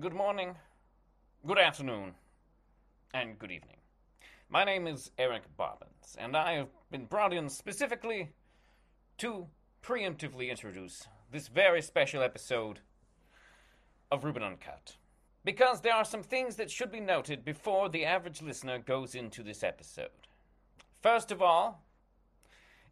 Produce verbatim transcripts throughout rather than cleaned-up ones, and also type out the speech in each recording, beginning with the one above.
good morning, good afternoon, and good evening. My name is Eric Barbens, and I have been brought in specifically to preemptively introduce this very special episode of Ruben Uncut, because there are some things that should be noted before the average listener goes into this episode. First of all,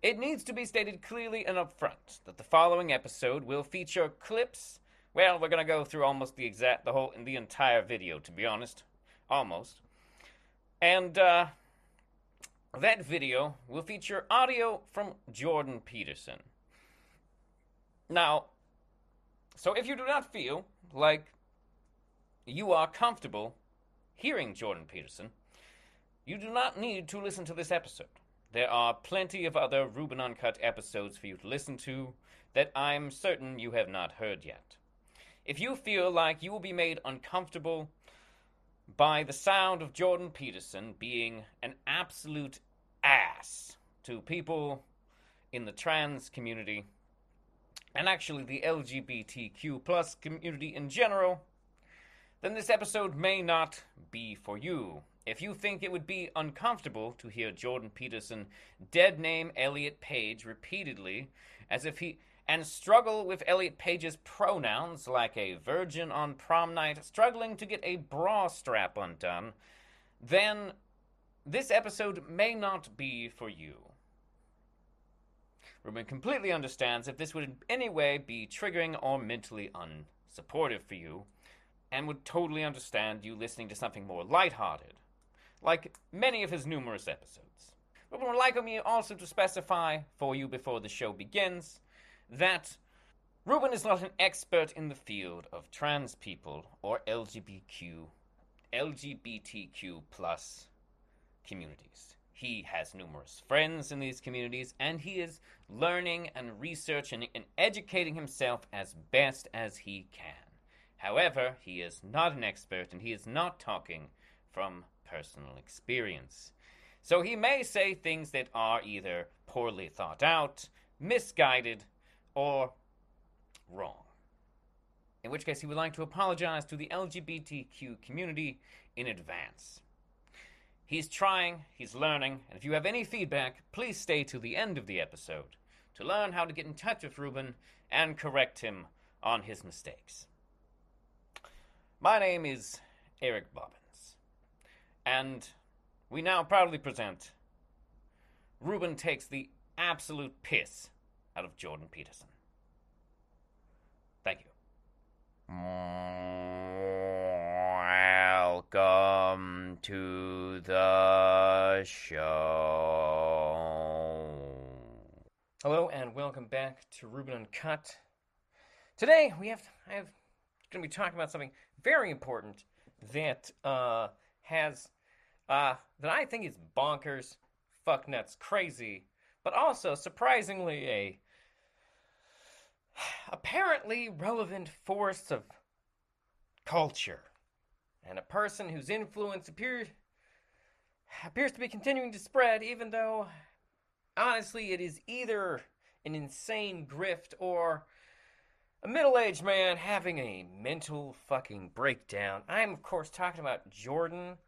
it needs to be stated clearly and upfront that the following episode will feature clips. Well, we're going to go through almost the exact, the whole, the entire video, to be honest. Almost. And uh, that video will feature audio from Jordan Peterson. Now, so if you do not feel like you are comfortable hearing Jordan Peterson, you do not need to listen to this episode. There are plenty of other Ruben Uncut episodes for you to listen to that I'm certain you have not heard yet. If you feel like you will be made uncomfortable by the sound of Jordan Peterson being an absolute ass to people in the trans community, and actually the L G B T Q plus community in general, then this episode may not be for you. If you think it would be uncomfortable to hear Jordan Peterson dead name Elliot Page repeatedly, as if he and struggle with Elliot Page's pronouns like a virgin on prom night, struggling to get a bra strap undone, then this episode may not be for you. Ruben completely understands if this would in any way be triggering or mentally unsupportive for you, and would totally understand you listening to something more lighthearted, like many of his numerous episodes. Ruben would like me also to specify for you before the show begins that Ruben is not an expert in the field of trans people or L G B T Q plus communities. He has numerous friends in these communities, and he is learning and researching and educating himself as best as he can. However, he is not an expert, and he is not talking from personal experience. So he may say things that are either poorly thought out, misguided, or wrong. In which case, he would like to apologize to the L G B T Q community in advance. He's trying, he's learning, and if you have any feedback, please stay to the end of the episode to learn how to get in touch with Ruben and correct him on his mistakes. My name is Eric Barbens, and we now proudly present Ruben Takes the Absolute Piss out of Jordan Peterson. Thank you. Welcome to the show. Hello and welcome back to Ruben Uncut. Today we have I have going to be talking about something very important that uh, has uh, that I think is bonkers, fuck nuts, crazy, but also surprisingly a apparently relevant force of culture, and a person whose influence appeared, appears to be continuing to spread, even though, honestly, it is either an insane grift or a middle-aged man having a mental fucking breakdown. I am, of course, talking about Jordan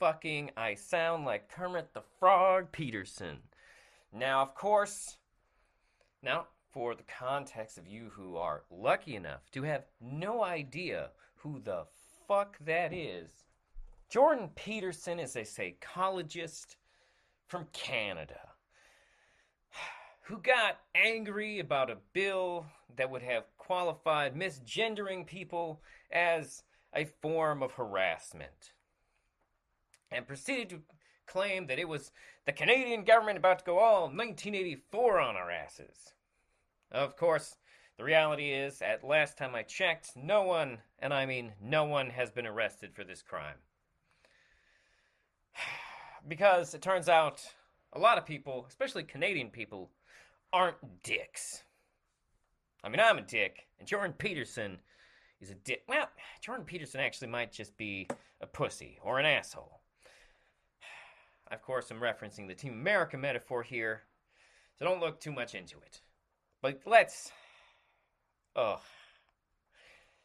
fucking I sound like Kermit the Frog Peterson. Now, of course, now, for the context of you who are lucky enough to have no idea who the fuck that is, Jordan Peterson is a psychologist from Canada who got angry about a bill that would have qualified misgendering people as a form of harassment, and proceeded to claim that it was the Canadian government about to go all nineteen eighty-four on our asses. Of course, the reality is, at last time I checked, no one, and I mean no one, has been arrested for this crime. Because it turns out a lot of people, especially Canadian people, aren't dicks. I mean, I'm a dick, and Jordan Peterson is a dick. Well, Jordan Peterson actually might just be a pussy or an asshole. Of course, I'm referencing the Team America metaphor here, so don't look too much into it. But let's, oh.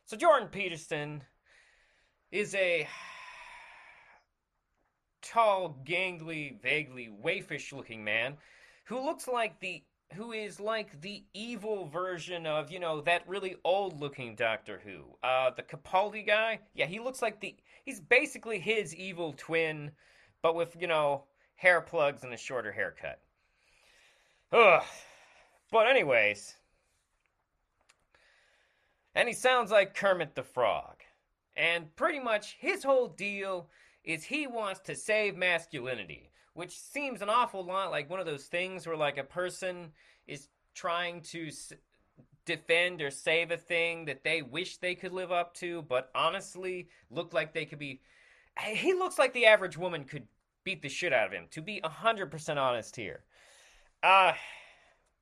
So Jordan Peterson is a tall, gangly, vaguely waifish-looking man who looks like the who is like the evil version of, you know, that really old-looking Doctor Who. Uh, the Capaldi guy? Yeah, he looks like the... He's basically his evil twin, but with, you know, hair plugs and a shorter haircut. Ugh. But anyways... And he sounds like Kermit the Frog. And pretty much his whole deal is he wants to save masculinity. Which seems an awful lot like one of those things where, like, a person is trying to s- defend or save a thing that they wish they could live up to, but honestly look like they could be... He looks like the average woman could beat the shit out of him, to be one hundred percent honest here. Uh,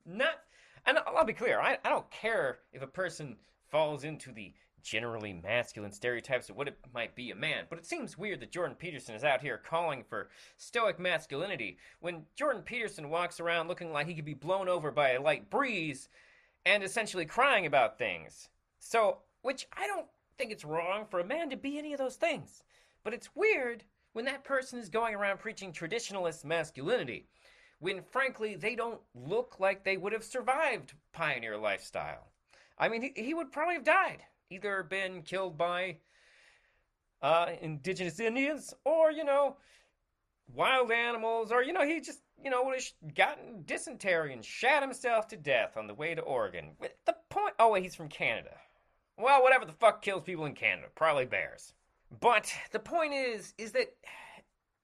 not... And I'll be clear, I, I don't care if a person falls into the generally masculine stereotypes of what it might be a man, but it seems weird that Jordan Peterson is out here calling for stoic masculinity when Jordan Peterson walks around looking like he could be blown over by a light breeze and essentially crying about things. So, which I don't think it's wrong for a man to be any of those things, but it's weird when that person is going around preaching traditionalist masculinity when, frankly, they don't look like they would have survived pioneer lifestyle. I mean, he, he would probably have died. Either been killed by uh, indigenous Indians or, you know, wild animals. Or, you know, he just, you know, would have gotten dysentery and shot himself to death on the way to Oregon. The point... Oh, wait, he's from Canada. Well, whatever the fuck kills people in Canada. Probably bears. But the point is, is that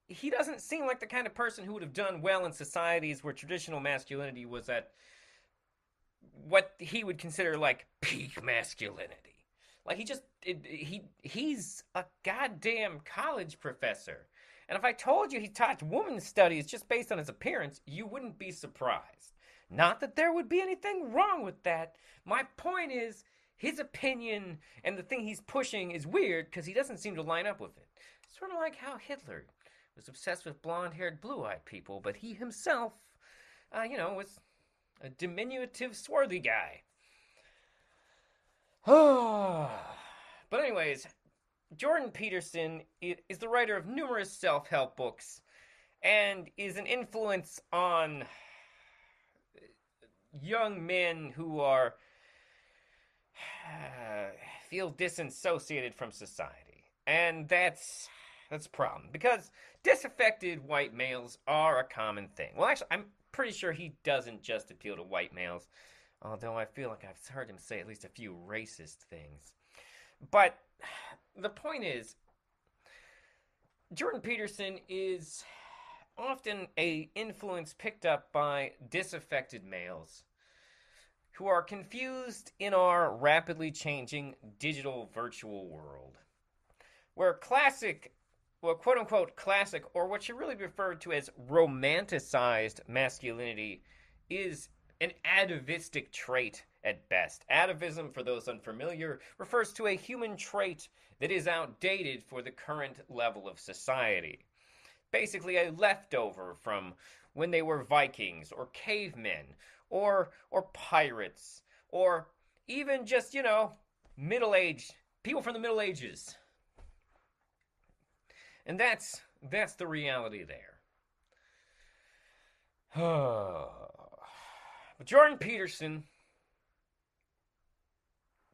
he doesn't seem like the kind of person who would have done well in societies where traditional masculinity was at what he would consider, like, peak masculinity. Like, he just, it, he he's a goddamn college professor. And if I told you he taught women's studies just based on his appearance, you wouldn't be surprised. Not that there would be anything wrong with that. My point is, his opinion and the thing he's pushing is weird because he doesn't seem to line up with it. Sort of like how Hitler was obsessed with blonde-haired, blue-eyed people, but he himself, uh, you know, was a diminutive, swarthy guy. But anyways, Jordan Peterson is the writer of numerous self-help books and is an influence on young men who are uh, feel disassociated from society. And that's that's a problem because disaffected white males are a common thing. Well, actually, I'm pretty sure he doesn't just appeal to white males. Although I feel like I've heard him say at least a few racist things. But the point is, Jordan Peterson is often an influence picked up by disaffected males who are confused in our rapidly changing digital virtual world, where classic, well, quote-unquote classic, or what should really be referred to as romanticized masculinity is an atavistic trait at best. Atavism, for those unfamiliar, refers to a human trait that is outdated for the current level of society. Basically a leftover from when they were Vikings or cavemen or or pirates or even just, you know, middle-aged people from the Middle Ages. And that's that's the reality there. Oh. But Jordan Peterson,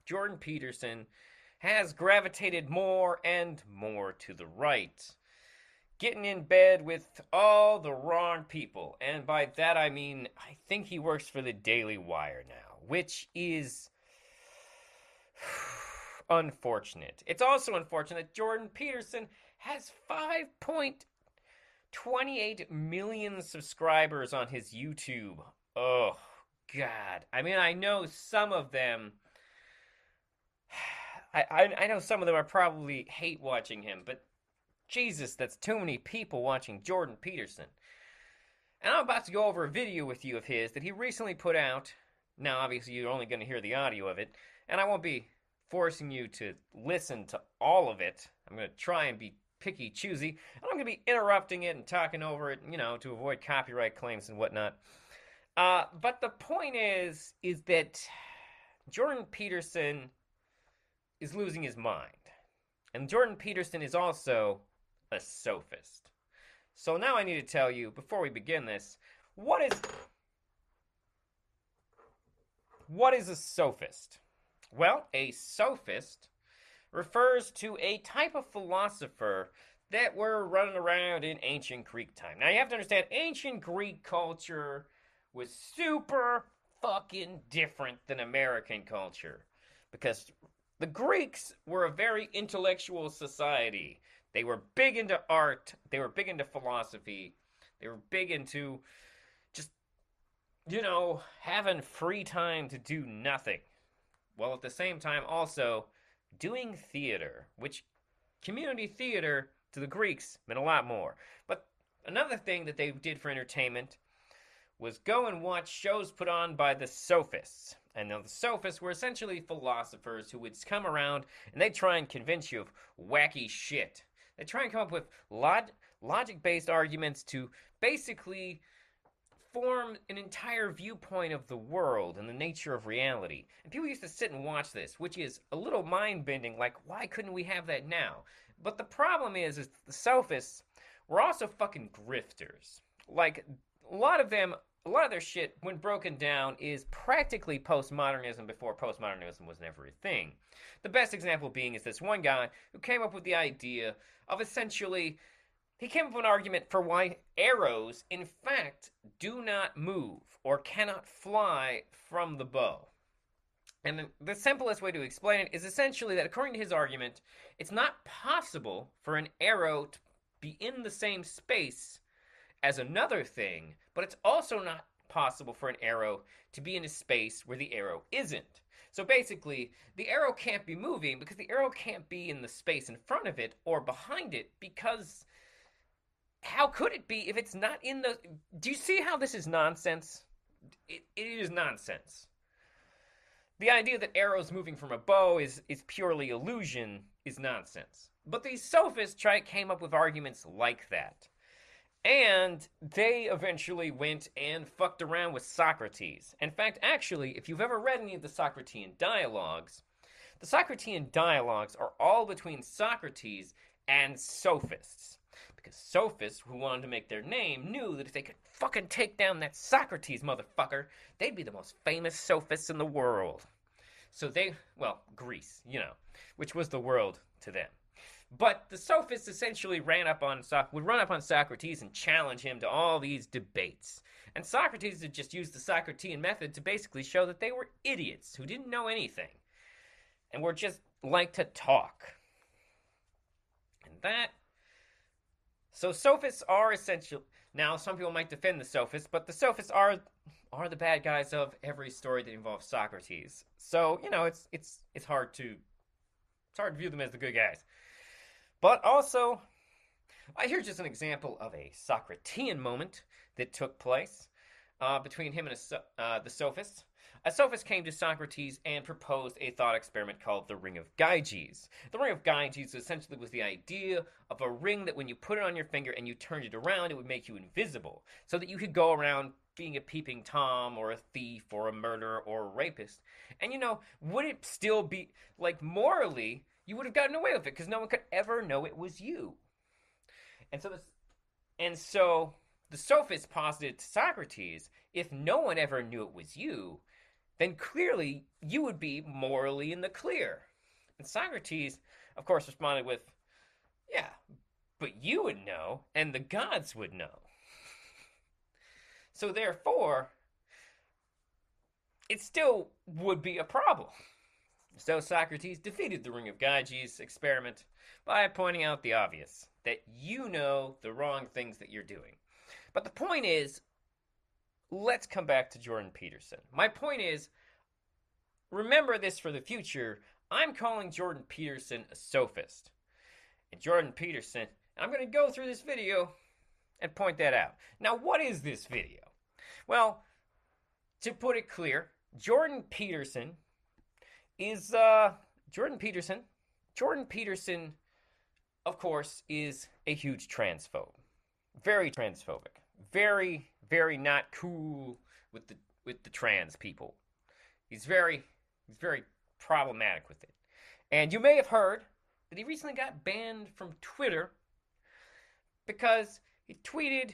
Jordan Peterson has gravitated more and more to the right, getting in bed with all the wrong people. And by that I mean, I think he works for the Daily Wire now, which is unfortunate. It's also unfortunate that Jordan Peterson has five point two eight million subscribers on his YouTube. Oh. God, I mean, I know some of them, I, I I know some of them are probably hate watching him, but Jesus, that's too many people watching Jordan Peterson. And I'm about to go over a video with you of his that he recently put out. Now, obviously, you're only going to hear the audio of it, and I won't be forcing you to listen to all of it. I'm going to try and be picky, choosy, and I'm going to be interrupting it and talking over it, you know, to avoid copyright claims and whatnot. Uh, but the point is, is that Jordan Peterson is losing his mind. And Jordan Peterson is also a sophist. So now I need to tell you, before we begin this, what is... What is a sophist? Well, a sophist refers to a type of philosopher that were running around in ancient Greek time. Now, you have to understand, ancient Greek culture was super fucking different than American culture, because the Greeks were a very intellectual society. They were big into art. They were big into philosophy. They were big into just, you know, having free time to do nothing. While at the same time also doing theater, which community theater to the Greeks meant a lot more. But another thing that they did for entertainment was go and watch shows put on by the sophists. And now the sophists were essentially philosophers who would come around and they'd try and convince you of wacky shit. They'd try and come up with log- logic-based arguments to basically form an entire viewpoint of the world and the nature of reality. And people used to sit and watch this, which is a little mind-bending, like, why couldn't we have that now? But the problem is, is the sophists were also fucking grifters. Like, a lot of them, a lot of their shit, when broken down, is practically postmodernism before postmodernism was never a thing. The best example being is this one guy who came up with the idea of essentially... He came up with an argument for why arrows, in fact, do not move or cannot fly from the bow. And the simplest way to explain it is essentially that, according to his argument, it's not possible for an arrow to be in the same space as another thing, but it's also not possible for an arrow to be in a space where the arrow isn't. So basically, the arrow can't be moving because the arrow can't be in the space in front of it or behind it, because... how could it be if it's not in the... Do you see how this is nonsense? It, it is nonsense. The idea that arrows moving from a bow is, is purely illusion is nonsense. But these sophists try, came up with arguments like that. And they eventually went and fucked around with Socrates. In fact, actually, if you've ever read any of the Socratic dialogues, the Socratic dialogues are all between Socrates and sophists. Because sophists who wanted to make their name knew that if they could fucking take down that Socrates motherfucker, they'd be the most famous sophists in the world. So they, well, Greece, you know, which was the world to them. But the sophists essentially ran up on would run up on Socrates and challenge him to all these debates. And Socrates had just used the Socratean method to basically show that they were idiots who didn't know anything and were just like to talk. And that... So sophists are essential. Now, some people might defend the sophists, but the sophists are are the bad guys of every story that involves Socrates. So, you know, it's it's it's hard to it's hard to view them as the good guys. But also, here's just an example of a Socratean moment that took place uh, between him and a, uh, the sophist. A sophist came to Socrates and proposed a thought experiment called the Ring of Gyges. The Ring of Gyges essentially was the idea of a ring that when you put it on your finger and you turned it around, it would make you invisible, so that you could go around being a peeping Tom or a thief or a murderer or a rapist. And, you know, would it still be, like, morally, you would have gotten away with it because no one could ever know it was you. And so this, and so the sophist posited to Socrates, if no one ever knew it was you, then clearly you would be morally in the clear. And Socrates, of course, responded with, yeah, but you would know, and the gods would know. So therefore, it still would be a problem. So Socrates defeated the Ring of Gyges experiment by pointing out the obvious, that you know the wrong things that you're doing. But the point is, let's come back to Jordan Peterson. My point is, remember this for the future. I'm calling Jordan Peterson a sophist. And Jordan Peterson, I'm going to go through this video and point that out. Now, what is this video? Well, to put it clear, Jordan Peterson is, uh, Jordan Peterson, Jordan Peterson, of course, is a huge transphobe. Very transphobic. Very Very not cool with the with the trans people. He's very he's very problematic with it. And you may have heard that he recently got banned from Twitter because he tweeted,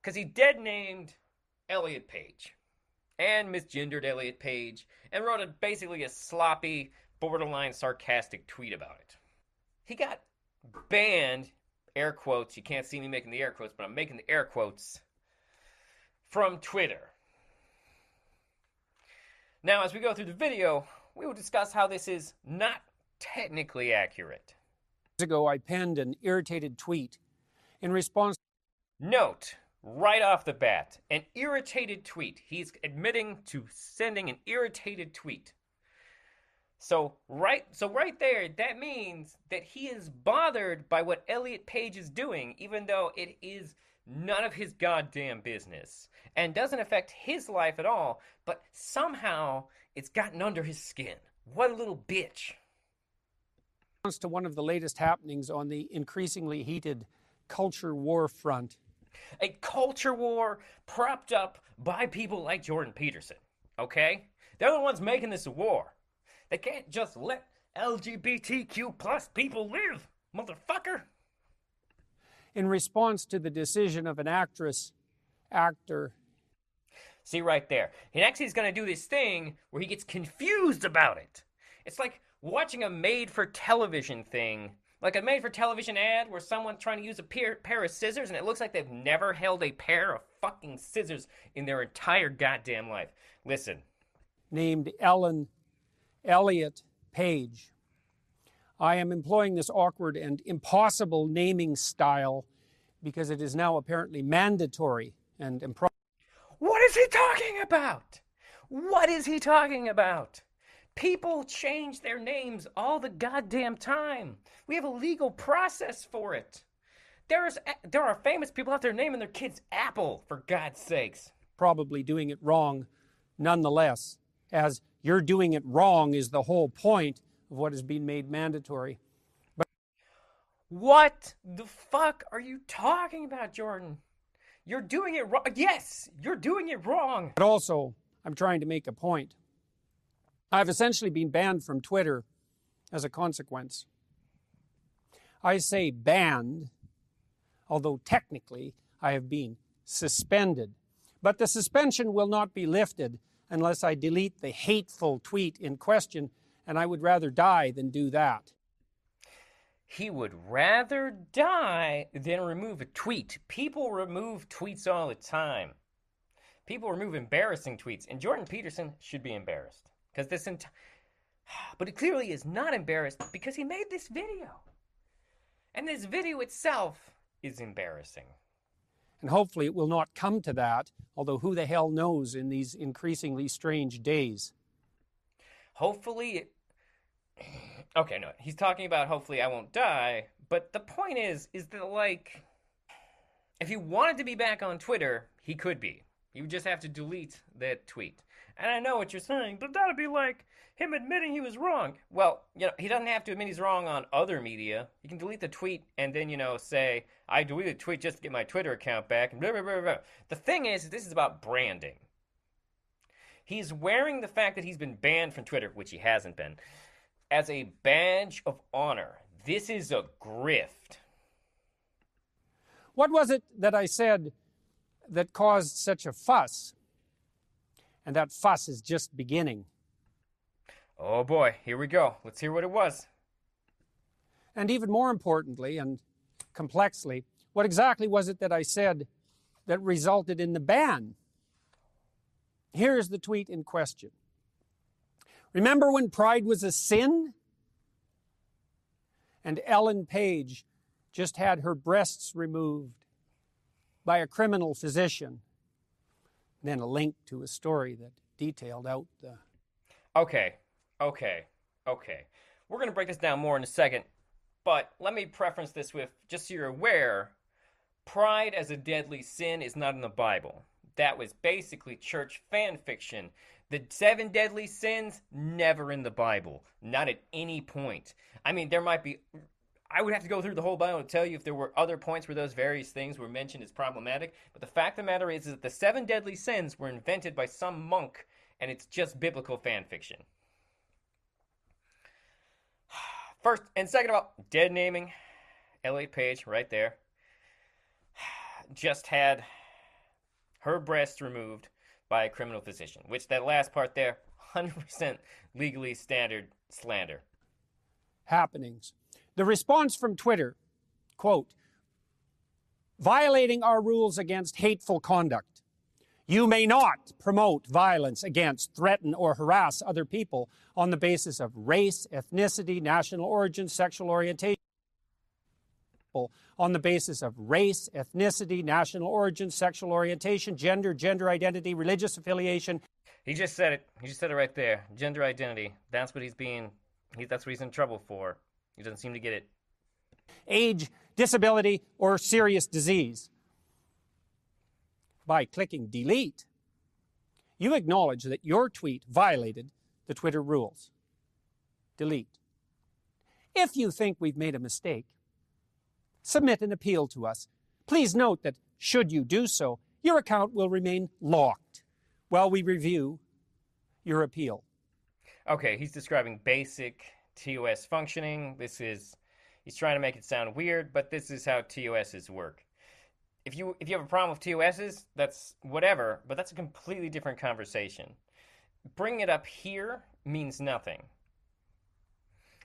because he dead-named Elliot Page and misgendered Elliot Page and wrote a, basically a sloppy, borderline sarcastic tweet about it. He got banned, air quotes, you can't see me making the air quotes, but I'm making the air quotes, from Twitter. Now, as we go through the video, we will discuss how this is not technically accurate. Years ago, I penned an irritated tweet in response. Note, right off the bat, an irritated tweet. He's admitting to sending an irritated tweet. So right, so right there, that means that he is bothered by what Elliot Page is doing, even though it is none of his goddamn business and doesn't affect his life at all, but somehow it's gotten under his skin. What a little bitch. To one of the latest happenings on the increasingly heated culture war front. A culture war propped up by people like Jordan Peterson, okay? They're the ones making this a war. They can't just let L G B T Q plus people live, motherfucker. In response to the decision of an actress, actor. See right there. And actually he's going to do this thing where he gets confused about it. It's like watching a made-for-television thing. Like a made-for-television ad where someone's trying to use a pair, pair of scissors and it looks like they've never held a pair of fucking scissors in their entire goddamn life. Listen. Named Ellen... Elliot Page. I am employing this awkward and impossible naming style because it is now apparently mandatory and improper. What is he talking about? What is he talking about? People change their names all the goddamn time. We have a legal process for it. There is, there are famous people out there naming their kids Apple, for God's sakes. Probably doing it wrong nonetheless, as you're doing it wrong is the whole point of what has been made mandatory. But what the fuck are you talking about, Jordan? You're doing it wrong. Yes, you're doing it wrong. But also, I'm trying to make a point. I've essentially been banned from Twitter as a consequence. I say banned, although technically I have been suspended. But the suspension will not be lifted unless I delete the hateful tweet in question, and I would rather die than do that. He would rather die than remove a tweet. People remove tweets all the time. People remove embarrassing tweets, and Jordan Peterson should be embarrassed. Because this ent- But he clearly is not embarrassed because he made this video. And this video itself is embarrassing. And hopefully it will not come to that, although who the hell knows in these increasingly strange days. Hopefully it... Okay, no, he's talking about hopefully I won't die, but the point is, is that, like, if he wanted to be back on Twitter, he could be. He would just have to delete that tweet. And I know what you're saying, but that would be like him admitting he was wrong. Well, you know, he doesn't have to admit he's wrong on other media. He can delete the tweet and then, you know, say, I deleted the tweet just to get my Twitter account back. And blah, blah, blah, blah. The thing is, this is about branding. He's wearing the fact that he's been banned from Twitter, which he hasn't been, as a badge of honor. This is a grift. What was it that I said that caused such a fuss? And that fuss is just beginning. Oh boy, here we go. Let's hear what it was. And even more importantly and complexly, what exactly was it that I said that resulted in the ban? Here is the tweet in question. Remember when pride was a sin? And Ellen Page just had her breasts removed by a criminal physician. And then a link to a story that detailed out the... Okay, okay, okay. We're going to break this down more in a second, but let me preference this with, just so you're aware, pride as a deadly sin is not in the Bible. That was basically church fan fiction. The seven deadly sins, never in the Bible. Not at any point. I mean, there might be... I would have to go through the whole Bible to tell you if there were other points where those various things were mentioned as problematic. But the fact of the matter is, is that the seven deadly sins were invented by some monk, and it's just biblical fan fiction. First and second of all, dead naming. Elliot Page, right there, just had her breast removed by a criminal physician, which that last part there, one hundred percent legally standard slander. Happenings. The response from Twitter, quote, violating our rules against hateful conduct. You may not promote violence against, threaten, or harass other people on the basis of race, ethnicity, national origin, sexual orientation. On the basis of race, ethnicity, national origin, sexual orientation, gender, gender identity, religious affiliation. He just said it. He just said it right there. Gender identity. That's what he's being, he, that's what he's in trouble for. He doesn't seem to get it. Age, disability, or serious disease. By clicking delete, you acknowledge that your tweet violated the Twitter rules. Delete. If you think we've made a mistake, submit an appeal to us. Please note that, should you do so, your account will remain locked while we review your appeal. Okay, he's describing basic T O S functioning. This is, he's trying to make it sound weird, but this is how T O Ss work. If you if you have a problem with T O Ss, that's whatever, but that's a completely different conversation. Bringing it up here means nothing.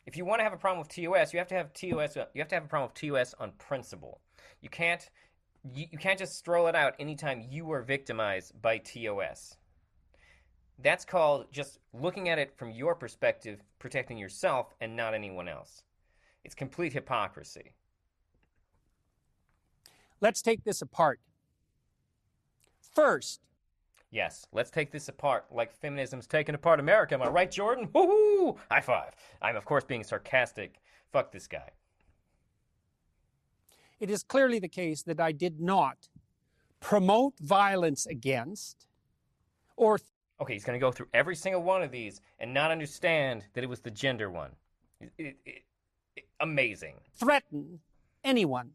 If you want to have a problem with T O S, you have to have T O S. You have to have a problem with T O S on principle. You can't, you, you can't just stroll it out anytime you are victimized by T O S. That's called just looking at it from your perspective, protecting yourself and not anyone else. It's complete hypocrisy. Let's take this apart. First. Yes, let's take this apart like feminism's taking apart America. Am I right, Jordan? Woohoo! High five. I'm, of course, being sarcastic. Fuck this guy. It is clearly the case that I did not promote violence against or... Th- okay, he's going to go through every single one of these and not understand that it was the gender one. It, it, it, it, amazing. Threaten anyone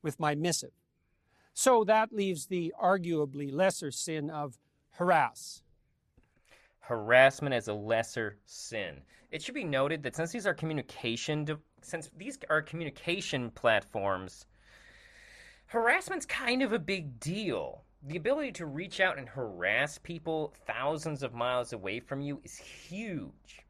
with my missive. So that leaves the arguably lesser sin of harass. Harassment as a lesser sin. It should be noted that since these are communication, since these are communication platforms, harassment's kind of a big deal. The ability to reach out and harass people thousands of miles away from you is huge.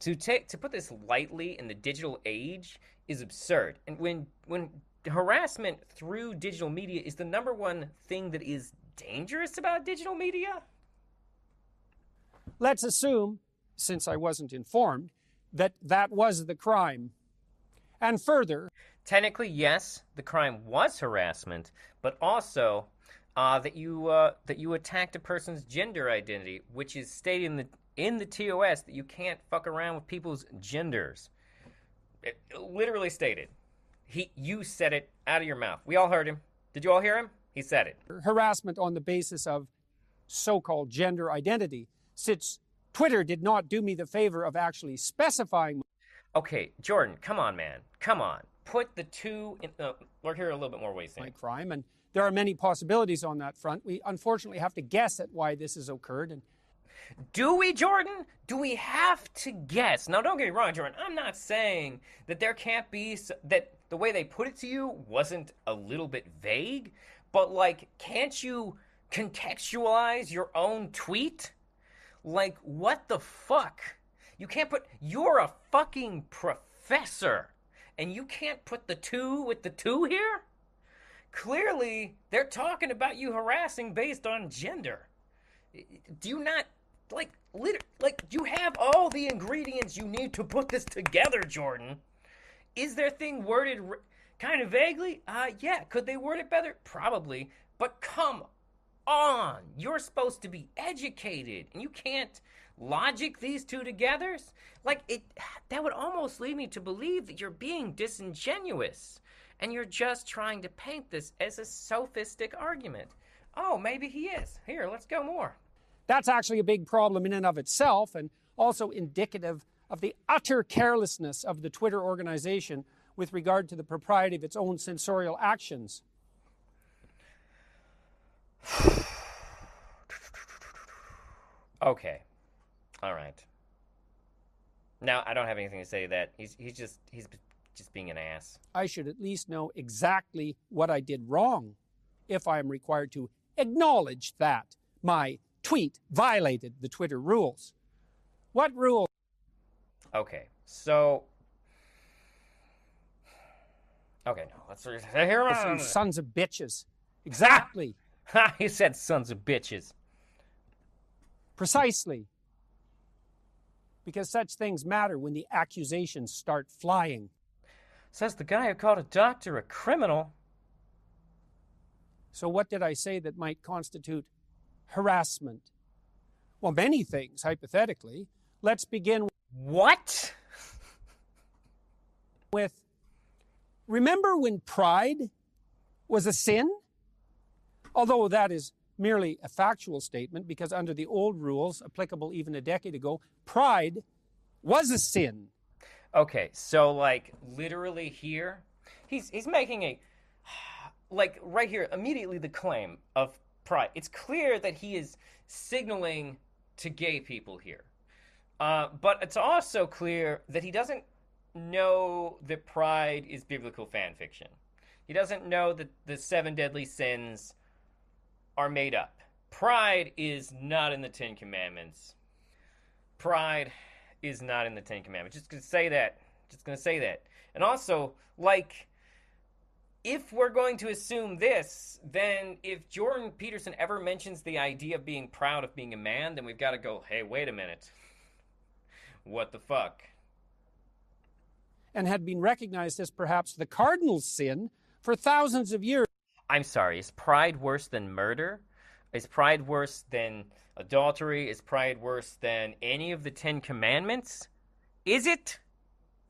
To take, to put this lightly in the digital age is absurd. And when when harassment through digital media is the number one thing that is dangerous about digital media? Let's assume, since I wasn't informed, that that was the crime. And further... Technically, yes, the crime was harassment, but also uh, that you uh, that you attacked a person's gender identity, which is stated in the, in the T O S that you can't fuck around with people's genders. It, it literally stated. He, you said it out of your mouth. We all heard him. Did you all hear him? He said it. Harassment on the basis of so-called gender identity, since Twitter did not do me the favor of actually specifying. Okay, Jordan, come on, man. Come on. Put the two in. Uh, we're here a little bit more ways in. My crime, and there are many possibilities on that front. We unfortunately have to guess at why this has occurred. And do we, Jordan? Do we have to guess? Now, don't get me wrong, Jordan. I'm not saying that there can't be that. The way they put it to you wasn't a little bit vague, but, like, can't you contextualize your own tweet? Like, what the fuck? You can't put... You're a fucking professor, and you can't put the two with the two here? Clearly, they're talking about you harassing based on gender. Do you not... Like, liter- like you have all the ingredients you need to put this together, Jordan. Is their thing worded r- kind of vaguely? Uh, yeah. Could they word it better? Probably. But come on. You're supposed to be educated, and you can't logic these two together? Like, it, that would almost lead me to believe that you're being disingenuous, and you're just trying to paint this as a sophistic argument. Oh, maybe he is. Here, let's go more. That's actually a big problem in and of itself, and also indicative of the utter carelessness of the Twitter organization with regard to the propriety of its own censorial actions. Okay. All right. No, I don't have anything to say to that. He's he's just he's just being an ass. I should at least know exactly what I did wrong if I am required to acknowledge that my tweet violated the Twitter rules. What rules? Okay, so... Okay, no, let's... Here on. Sons of bitches. Exactly. Ha! You said sons of bitches. Precisely. Because such things matter when the accusations start flying. Says the guy who called a doctor a criminal. So what did I say that might constitute harassment? Well, many things, hypothetically. Let's begin with... What? With... Remember when pride was a sin? Although that is merely a factual statement, because under the old rules, applicable even a decade ago, pride was a sin. Okay, so, like, literally here, he's he's making a... Like, right here, immediately the claim of pride. It's clear that he is signaling to gay people here. Uh, but it's also clear that he doesn't know that pride is biblical fan fiction. He doesn't know that the seven deadly sins are made up. Pride is not in the Ten Commandments. Pride is not in the Ten Commandments. Just gonna say that. Just gonna say that. And also, like, if we're going to assume this, then if Jordan Peterson ever mentions the idea of being proud of being a man, then we've got to go, hey, wait a minute. What the fuck? And had been recognized as perhaps the cardinal sin for thousands of years. I'm sorry, is pride worse than murder? Is pride worse than adultery? Is pride worse than any of the Ten Commandments? Is it?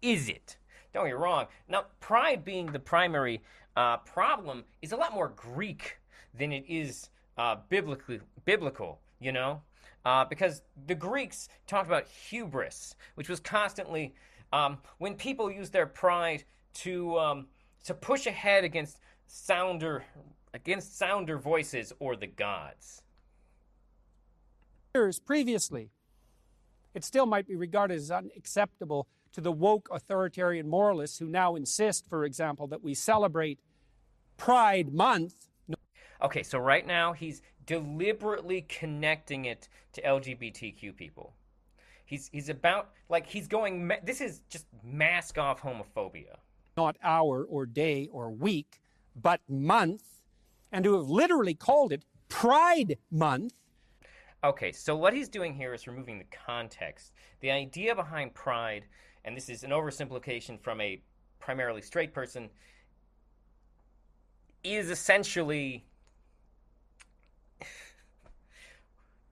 Is it? Don't get me wrong. Now, pride being the primary uh, problem is a lot more Greek than it is uh, biblically, biblical, you know? Uh, because the Greeks talked about hubris, which was constantly... Um, when people use their pride to um, to push ahead against sounder against sounder voices or the gods. Years previously, it still might be regarded as unacceptable to the woke authoritarian moralists who now insist, for example, that we celebrate Pride Month. Okay, so right now he's deliberately connecting it to L G B T Q people. He's he's about, like, he's going, this is just mask off homophobia. Not hour or day or week, but month, and to have literally called it Pride Month. Okay, so what he's doing here is removing the context. The idea behind pride, and this is an oversimplification from a primarily straight person, is essentially,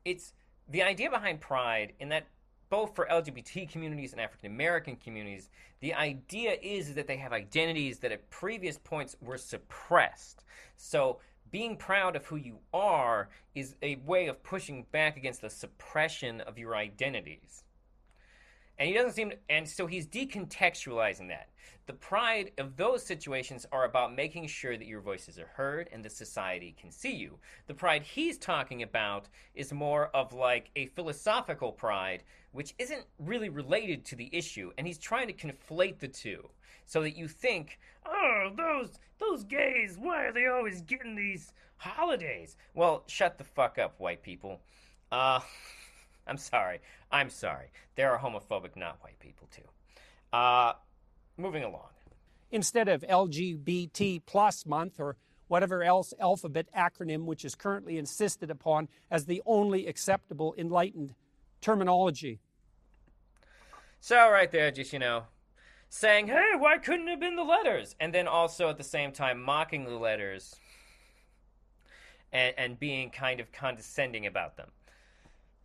it's the idea behind pride in that both for L G B T communities and African American communities, the idea is that they have identities that at previous points were suppressed. So being proud of who you are is a way of pushing back against the suppression of your identities. And he doesn't seem to, and so he's decontextualizing that. The pride of those situations are about making sure that your voices are heard and that society can see you. The pride he's talking about is more of like a philosophical pride, which isn't really related to the issue, and he's trying to conflate the two so that you think, oh, those those gays, why are they always getting these holidays? Well, shut the fuck up, white people. Uh... I'm sorry. I'm sorry. There are homophobic, not white people, too. Uh, moving along. Instead of L G B T plus month or whatever else alphabet acronym which is currently insisted upon as the only acceptable enlightened terminology. So right there, just, you know, saying, hey, why couldn't it have been the letters? And then also at the same time mocking the letters and, and being kind of condescending about them.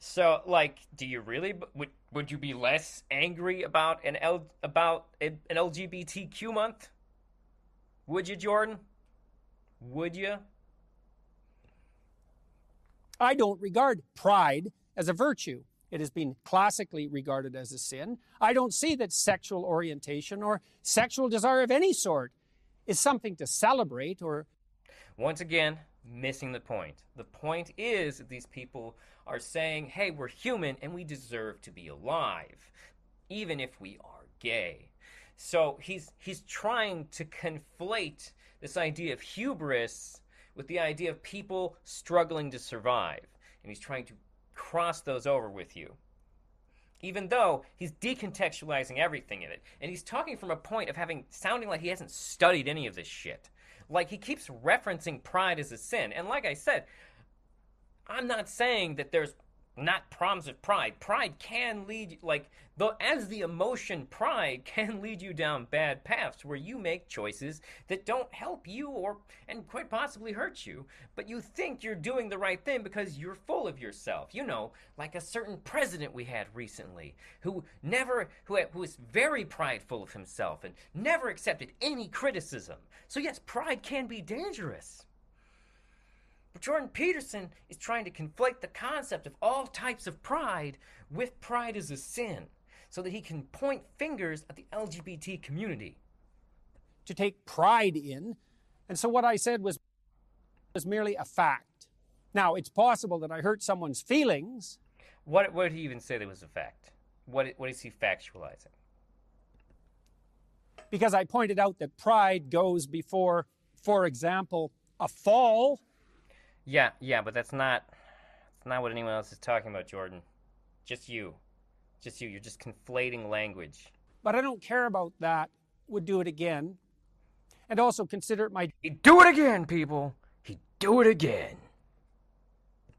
So, like, do you really would would you be less angry about an L, about an L G B T Q month? Would you, Jordan? Would you? I don't regard pride as a virtue. It has been classically regarded as a sin. I don't see that sexual orientation or sexual desire of any sort is something to celebrate or... Once again, missing the point. The point is that these people are saying, hey, we're human and we deserve to be alive. even if we are gay. So he's he's trying to conflate this idea of hubris with the idea of people struggling to survive. And he's trying to cross those over with you, even though he's decontextualizing everything in it. And he's talking from a point of having sounding like he hasn't studied any of this shit. Like, he keeps referencing pride as a sin. And like I said, I'm not saying that there's not problems with pride. Pride can lead, like, though, as the emotion, pride can lead you down bad paths where you make choices that don't help you or, and quite possibly hurt you. But you think you're doing the right thing because you're full of yourself. You know, like a certain president we had recently who never, who, who was very prideful of himself and never accepted any criticism. So yes, pride can be dangerous. But Jordan Peterson is trying to conflate the concept of all types of pride with pride as a sin, so that he can point fingers at the L G B T community. To take pride in, and so what I said was, was merely a fact. Now, it's possible that I hurt someone's feelings. What, what did he even say that was a fact? What, what is he factualizing? Because I pointed out that pride goes before, for example, a fall. Yeah, yeah, but that's not that's not what anyone else is talking about, Jordan. Just you. Just you. You're just conflating language. But I don't care about that. Would do it again. And also consider it my... He'd do it again, people. He'd do it again.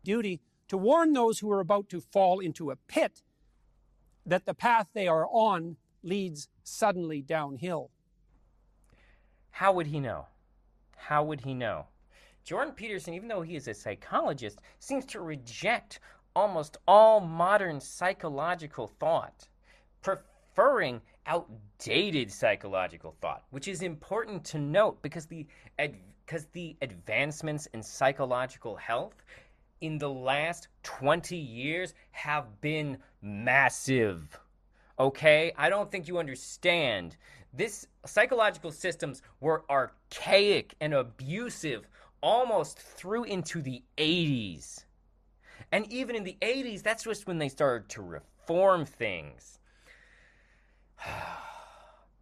Duty to warn those who are about to fall into a pit that the path they are on leads suddenly downhill. How would he know? How would he know? Jordan Peterson, even though he is a psychologist, seems to reject almost all modern psychological thought, preferring outdated psychological thought, which is important to note because the because the advancements in psychological health in the last twenty years have been massive. Okay? I don't think you understand. This psychological systems were archaic and abusive almost through into the eighties. And even in the eighties, that's just when they started to reform things.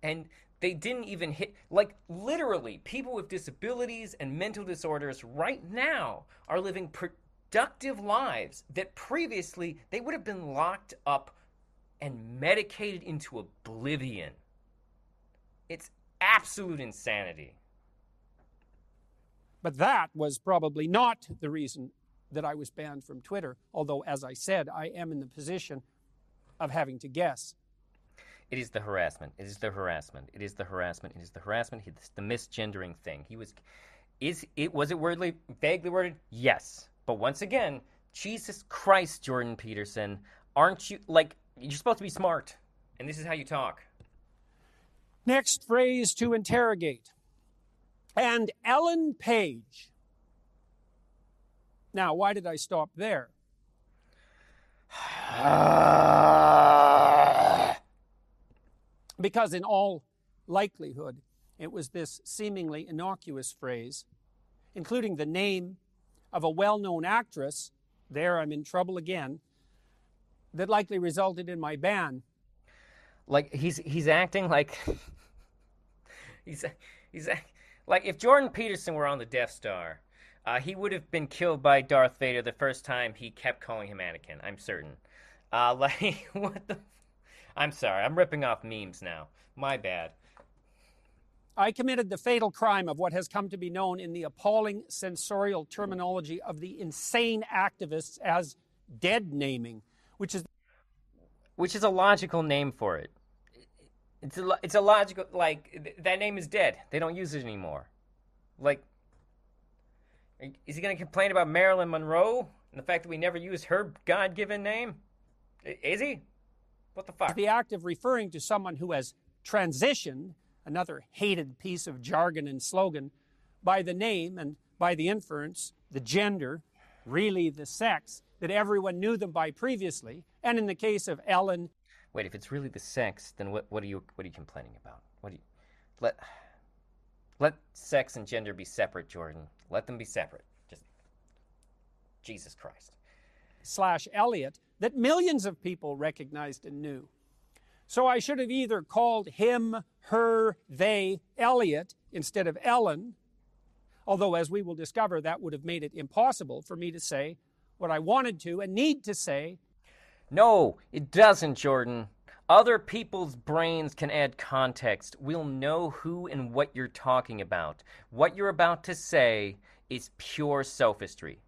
And they didn't even hit, like, literally, people with disabilities and mental disorders right now are living productive lives that previously they would have been locked up and medicated into oblivion. It's absolute insanity. But that was probably not the reason that I was banned from Twitter, although, as I said, I am in the position of having to guess. It is the harassment. It is the harassment. It is the harassment. It is the harassment. It's the misgendering thing. He was, is it, was it wordly, vaguely worded? Yes. But once again, Jesus Christ, Jordan Peterson, aren't you, like, you're supposed to be smart, and this is how you talk. Next phrase to interrogate. And Ellen Page. Now, why did I stop there? Because in all likelihood, it was this seemingly innocuous phrase, including the name of a well-known actress, there I'm in trouble again, that likely resulted in my ban. Like, he's he's acting like... he's he's acting... Like, if Jordan Peterson were on the Death Star, uh, he would have been killed by Darth Vader the first time he kept calling him Anakin, I'm certain. Uh, like, what the... I'm sorry, I'm ripping off memes now. My bad. I committed the fatal crime of what has come to be known in the appalling censorial terminology of the insane activists as dead naming, which is... Which is a logical name for it. It's a, it's a logical, like, th- that name is dead. They don't use it anymore. Like, is he going to complain about Marilyn Monroe and the fact that we never use her God-given name? Is he? What the fuck? The act of referring to someone who has transitioned, another hated piece of jargon and slogan, by the name and by the inference, the gender, really the sex, that everyone knew them by previously, and in the case of Ellen... Wait, if it's really the sex, then what what are you what are you complaining about? What do you let let sex and gender be separate, Jordan. Let them be separate. Just Jesus Christ. Slash Elliot that millions of people recognized and knew. So I should have either called him, her, they, Elliot, instead of Ellen, although as we will discover, that would have made it impossible for me to say what I wanted to and need to say. No, it doesn't, Jordan. Other people's brains can add context. We'll know who and what you're talking about. What you're about to say is pure sophistry.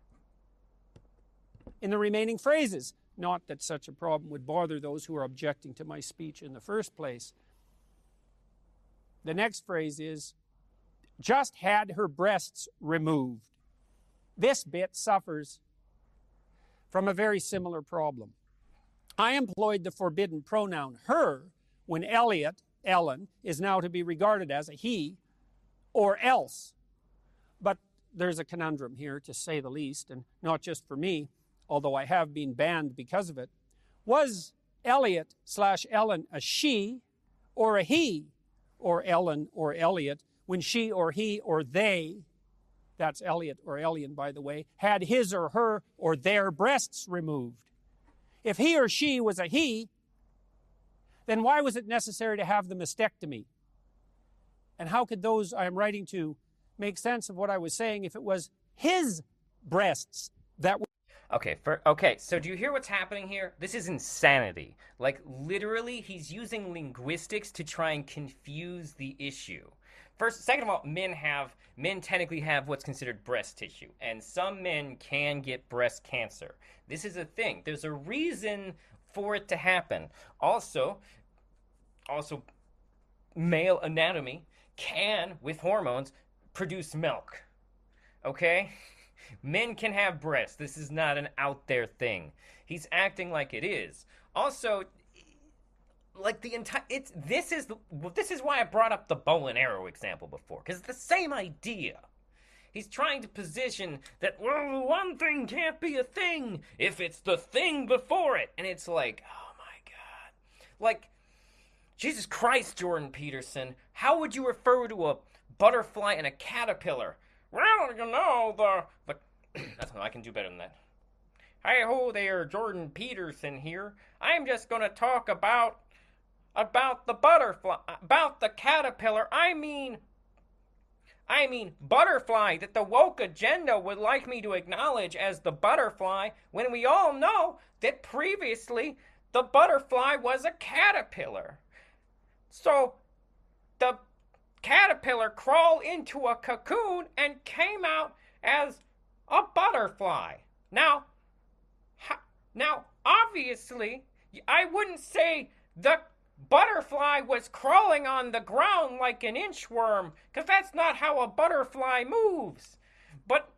In the remaining phrases, not that such a problem would bother those who are objecting to my speech in the first place. The next phrase is, just had her breasts removed. This bit suffers from a very similar problem. I employed the forbidden pronoun her when Elliot, Ellen, is now to be regarded as a he or else. But there's a conundrum here, to say the least, and not just for me, although I have been banned because of it. Was Elliot slash Ellen a she or a he or Ellen or Elliot when she or he or they, that's Elliot or Ellen, by the way, had his or her or their breasts removed? If he or she was a he, then why was it necessary to have the mastectomy? And how could those I am writing to make sense of what I was saying if it was his breasts that were... Okay, for, okay, so do you hear what's happening here? This is insanity. Like, literally, he's using linguistics to try and confuse the issue. First, second of all, men have, men technically have what's considered breast tissue, and some men can get breast cancer. This is a thing. There's a reason for it to happen. Also, also, male anatomy can, with hormones, produce milk. Okay? Men can have breasts. This is not an out there thing. He's acting like it is. Also, like the entire, it's this is this is why I brought up the bow and arrow example before, because it's the same idea. He's trying to position that, well, one thing can't be a thing if it's the thing before it, and it's like, oh my god, like Jesus Christ, Jordan Peterson, how would you refer to a butterfly and a caterpillar? Well, you know, the but I don't know, I can do better than that. Hi ho there, Jordan Peterson here. I'm just gonna talk about. About the butterfly, about the caterpillar, I mean, I mean butterfly that the woke agenda would like me to acknowledge as the butterfly, when we all know that previously the butterfly was a caterpillar. So the caterpillar crawled into a cocoon and came out as a butterfly. Now, now obviously, I wouldn't say the butterfly was crawling on the ground like an inchworm, because that's not how a butterfly moves. But,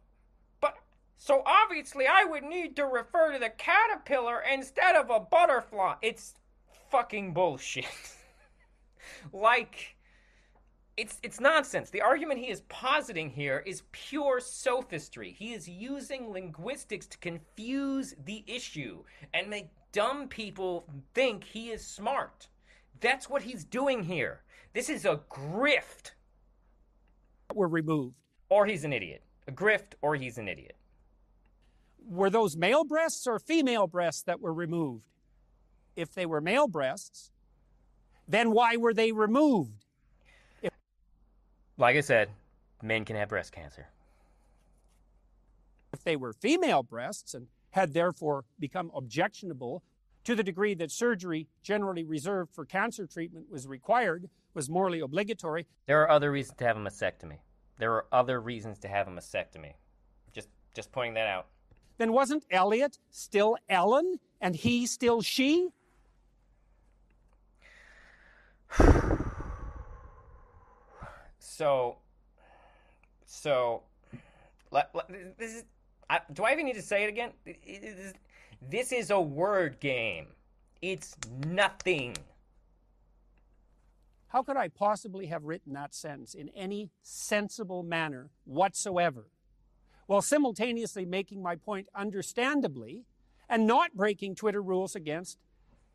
but, so obviously I would need to refer to the caterpillar instead of a butterfly. It's fucking bullshit. Like, it's, it's nonsense. The argument he is positing here is pure sophistry. He is using linguistics to confuse the issue and make dumb people think he is smart. That's what he's doing here. This is a grift. Were removed. Or he's an idiot. A grift, or he's an idiot. Were those male breasts or female breasts that were removed? If they were male breasts, then why were they removed? If- like I said, men can have breast cancer. If they were female breasts and had therefore become objectionable, to the degree that surgery, generally reserved for cancer treatment, was required, was morally obligatory. There are other reasons to have a mastectomy. There are other reasons to have a mastectomy. Just just pointing that out. Then wasn't Elliot still Ellen and he still she? So, so, this is, I, do I even need to say it again? It, it, it, This is a word game. It's nothing. How could I possibly have written that sentence in any sensible manner whatsoever, while simultaneously making my point understandably and not breaking Twitter rules against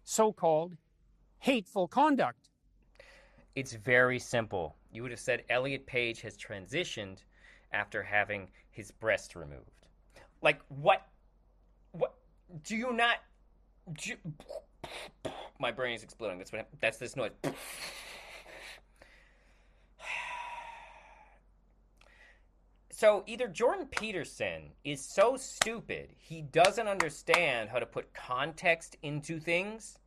so-called hateful conduct? It's very simple. You would have said Elliot Page has transitioned after having his breast removed. Like, what? What? Do you not, do you, My brain is exploding. That's what. That's this noise. So either Jordan Peterson is so stupid he doesn't understand how to put context into things,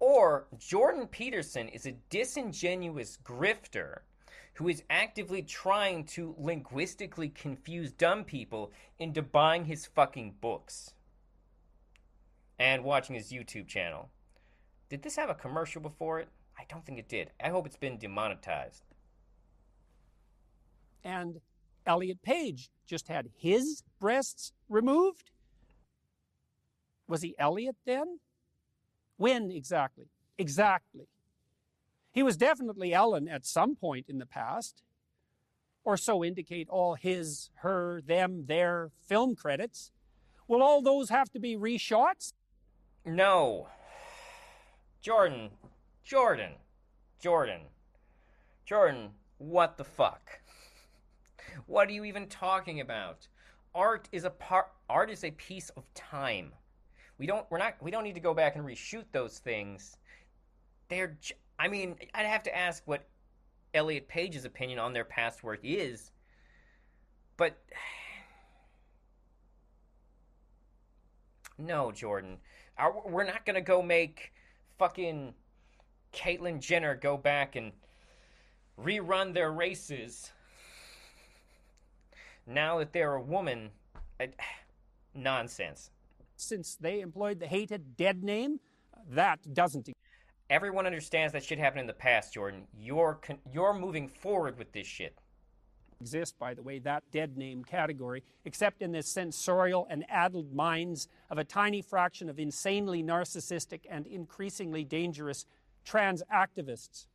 or Jordan Peterson is a disingenuous grifter who is actively trying to linguistically confuse dumb people into buying his fucking books and watching his YouTube channel. Did this have a commercial before it? I don't think it did. I hope it's been demonetized. And Elliot Page just had his breasts removed? Was he Elliot then? When exactly? Exactly. He was definitely Ellen at some point in the past, or so indicate all his, her, them, their film credits. Will all those have to be reshots? No. Jordan, Jordan, Jordan, Jordan, what the fuck? What are you even talking about? Art is a part. Art is a piece of time. We don't. We're not. We don't need to go back and reshoot those things. They're. J- I mean, I'd have to ask what Elliot Page's opinion on their past work is. But no, Jordan, Our, we're not gonna go make fucking Caitlyn Jenner go back and rerun their races. Now that they're a woman, I, nonsense. Since they employed the hated dead name, that doesn't. Everyone understands that shit happened in the past, Jordan. You're con- you're moving forward with this shit. Exist, by the way, that dead name category, except in the sensorial and addled minds of a tiny fraction of insanely narcissistic and increasingly dangerous trans activists.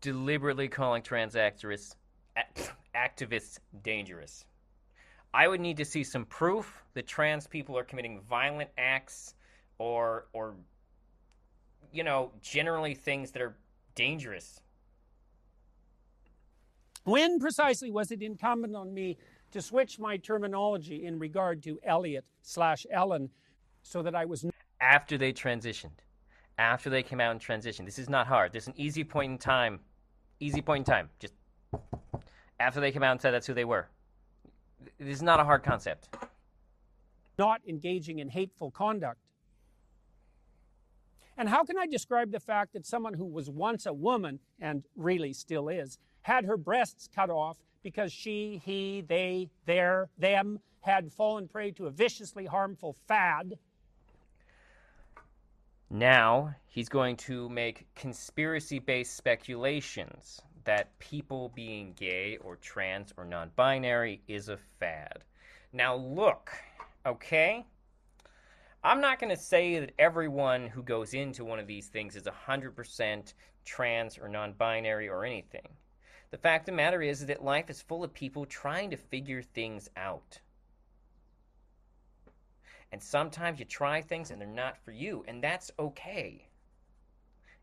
Deliberately calling trans activists. At- activists dangerous. I would need to see some proof that trans people are committing violent acts or, or you know, generally things that are dangerous. When precisely was it incumbent on me to switch my terminology in regard to Elliot slash Ellen so that I was... After they transitioned. After they came out and transitioned. This is not hard. There's an easy point in time. Easy point in time. Just... After they came out and said that's who they were. This is not a hard concept. Not engaging in hateful conduct. And how can I describe the fact that someone who was once a woman, and really still is, had her breasts cut off because she, he, they, their, them had fallen prey to a viciously harmful fad? Now he's going to make conspiracy-based speculations that people being gay or trans or non-binary is a fad. Now look, okay? I'm not going to say that everyone who goes into one of these things is one hundred percent trans or non-binary or anything. The fact of the matter is that life is full of people trying to figure things out. And sometimes you try things and they're not for you, and that's okay.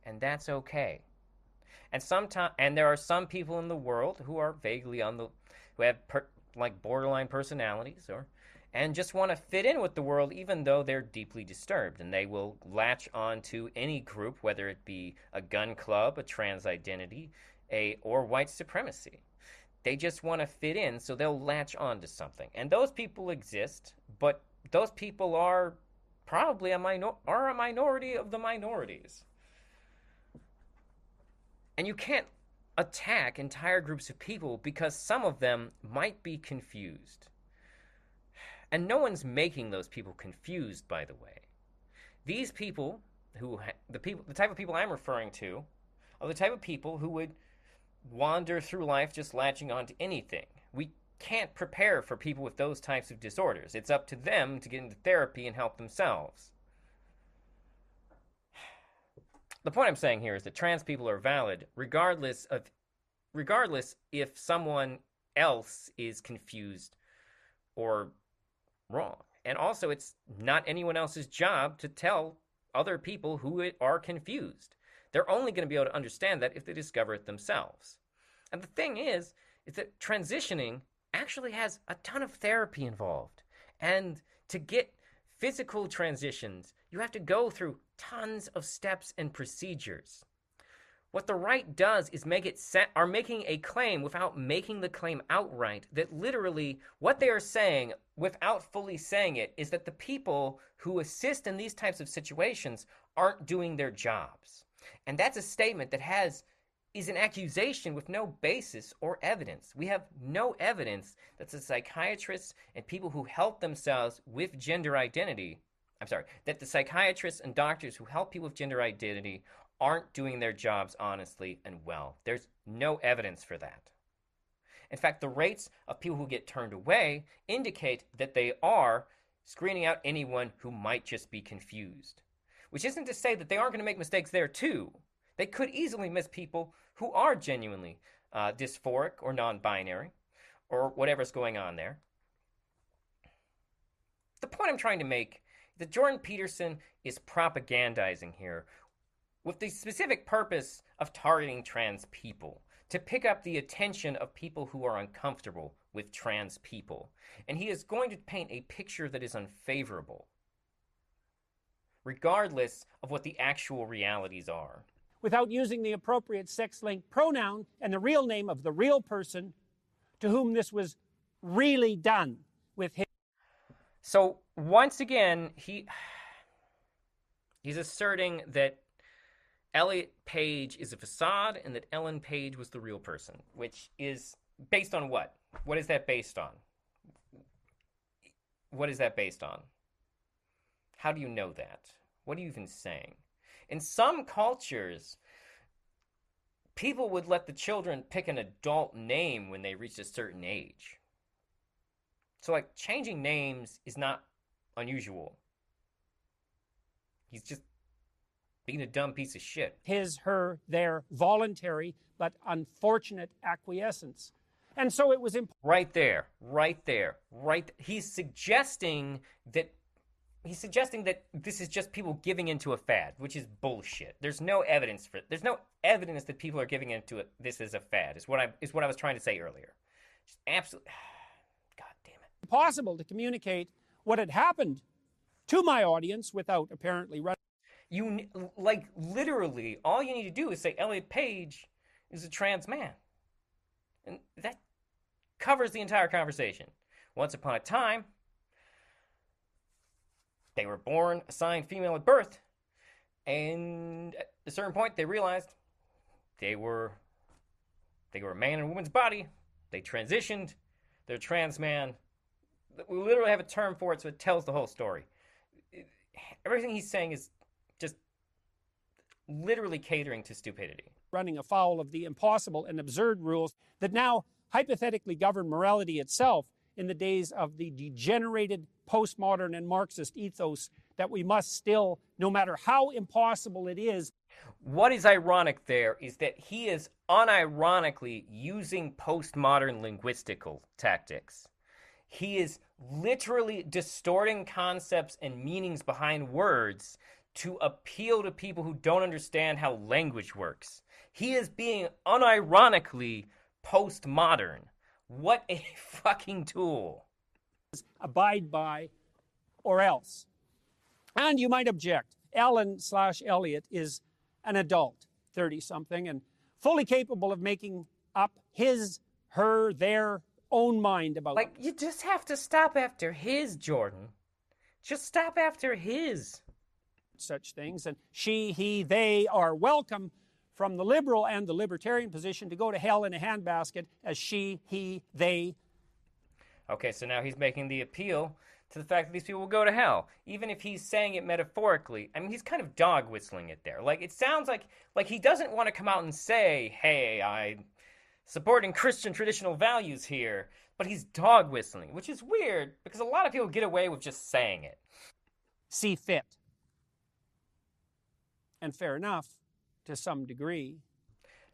And that's okay. And sometimes, and there are some people in the world who are vaguely on the, who have per, like borderline personalities, or, and just want to fit in with the world, even though they're deeply disturbed, and they will latch on to any group, whether it be a gun club, a trans identity, a or white supremacy. They just want to fit in, so they'll latch on to something. And those people exist, but those people are probably a minor are a minority of the minorities. And you can't attack entire groups of people because some of them might be confused. And no one's making those people confused, by the way. These people, who ha- the people, the type of people I'm referring to, are the type of people who would wander through life just latching onto anything. We can't prepare for people with those types of disorders. It's up to them to get into therapy and help themselves. The point I'm saying here is that trans people are valid regardless of, regardless if someone else is confused or wrong. And also, it's not anyone else's job to tell other people who are confused. They're only going to be able to understand that if they discover it themselves. And the thing is, is that transitioning actually has a ton of therapy involved. And to get physical transitions you have to go through tons of steps and procedures. What the right does is make it set, are making a claim without making the claim outright, that literally what they are saying without fully saying it is that the people who assist in these types of situations aren't doing their jobs. And that's a statement that has is an accusation with no basis or evidence. We have no evidence that the psychiatrists and people who help themselves with gender identity, I'm sorry, that the psychiatrists and doctors who help people with gender identity aren't doing their jobs honestly and well. There's no evidence for that. In fact, the rates of people who get turned away indicate that they are screening out anyone who might just be confused, which isn't to say that they aren't going to make mistakes there too. They could easily miss people who are genuinely uh, dysphoric or non-binary or whatever's going on there. The point I'm trying to make is that Jordan Peterson is propagandizing here, with the specific purpose of targeting trans people, to pick up the attention of people who are uncomfortable with trans people. And he is going to paint a picture that is unfavorable, regardless of what the actual realities are. Without using the appropriate sex-linked pronoun and the real name of the real person to whom this was really done with him. So once again, he he's asserting that Elliot Page is a facade and that Ellen Page was the real person, which is based on what? What is that based on? What is that based on? How do you know that? What are you even saying? In some cultures, people would let the children pick an adult name when they reached a certain age. So, like, changing names is not unusual. He's just being a dumb piece of shit. His, her, their voluntary but unfortunate acquiescence. And so it was important. Right there, right there, right. Th- he's suggesting that He's suggesting that this is just people giving into a fad, which is bullshit. There's no evidence for there's no evidence that people are giving into it. This is a fad. Is what I is what I was trying to say earlier. Just absolutely, God damn it. Impossible to communicate what had happened to my audience without apparently running. You like literally all you need to do is say Elliot Page is a trans man, and that covers the entire conversation. Once upon a time, they were born assigned female at birth, and at a certain point they realized they were they were a man in a woman's body. They transitioned. They're trans man. We literally have a term for it, so it tells the whole story. Everything he's saying is just literally catering to stupidity. Running afoul of the impossible and absurd rules that now hypothetically govern morality itself in the days of the degenerated postmodern and Marxist ethos that we must still, no matter how impossible it is. What is ironic there is that he is unironically using postmodern linguistical tactics. He is literally distorting concepts and meanings behind words to appeal to people who don't understand how language works. He is being unironically postmodern. What a fucking tool. Abide by or else. And you might object. Ellen slash Elliot is an adult, thirty-something, and fully capable of making up his, her, their own mind about Like, it. You just have to stop after his, Jordan. Just stop after his. Such things. And she, he, they are welcome from the liberal and the libertarian position to go to hell in a handbasket as she, he, they. Okay, so now he's making the appeal to the fact that these people will go to hell, even if he's saying it metaphorically. I mean, he's kind of dog whistling it there. Like, it sounds like like he doesn't want to come out and say, hey, I'm supporting Christian traditional values here, but he's dog whistling, which is weird because a lot of people get away with just saying it. See fit. And fair enough. To some degree.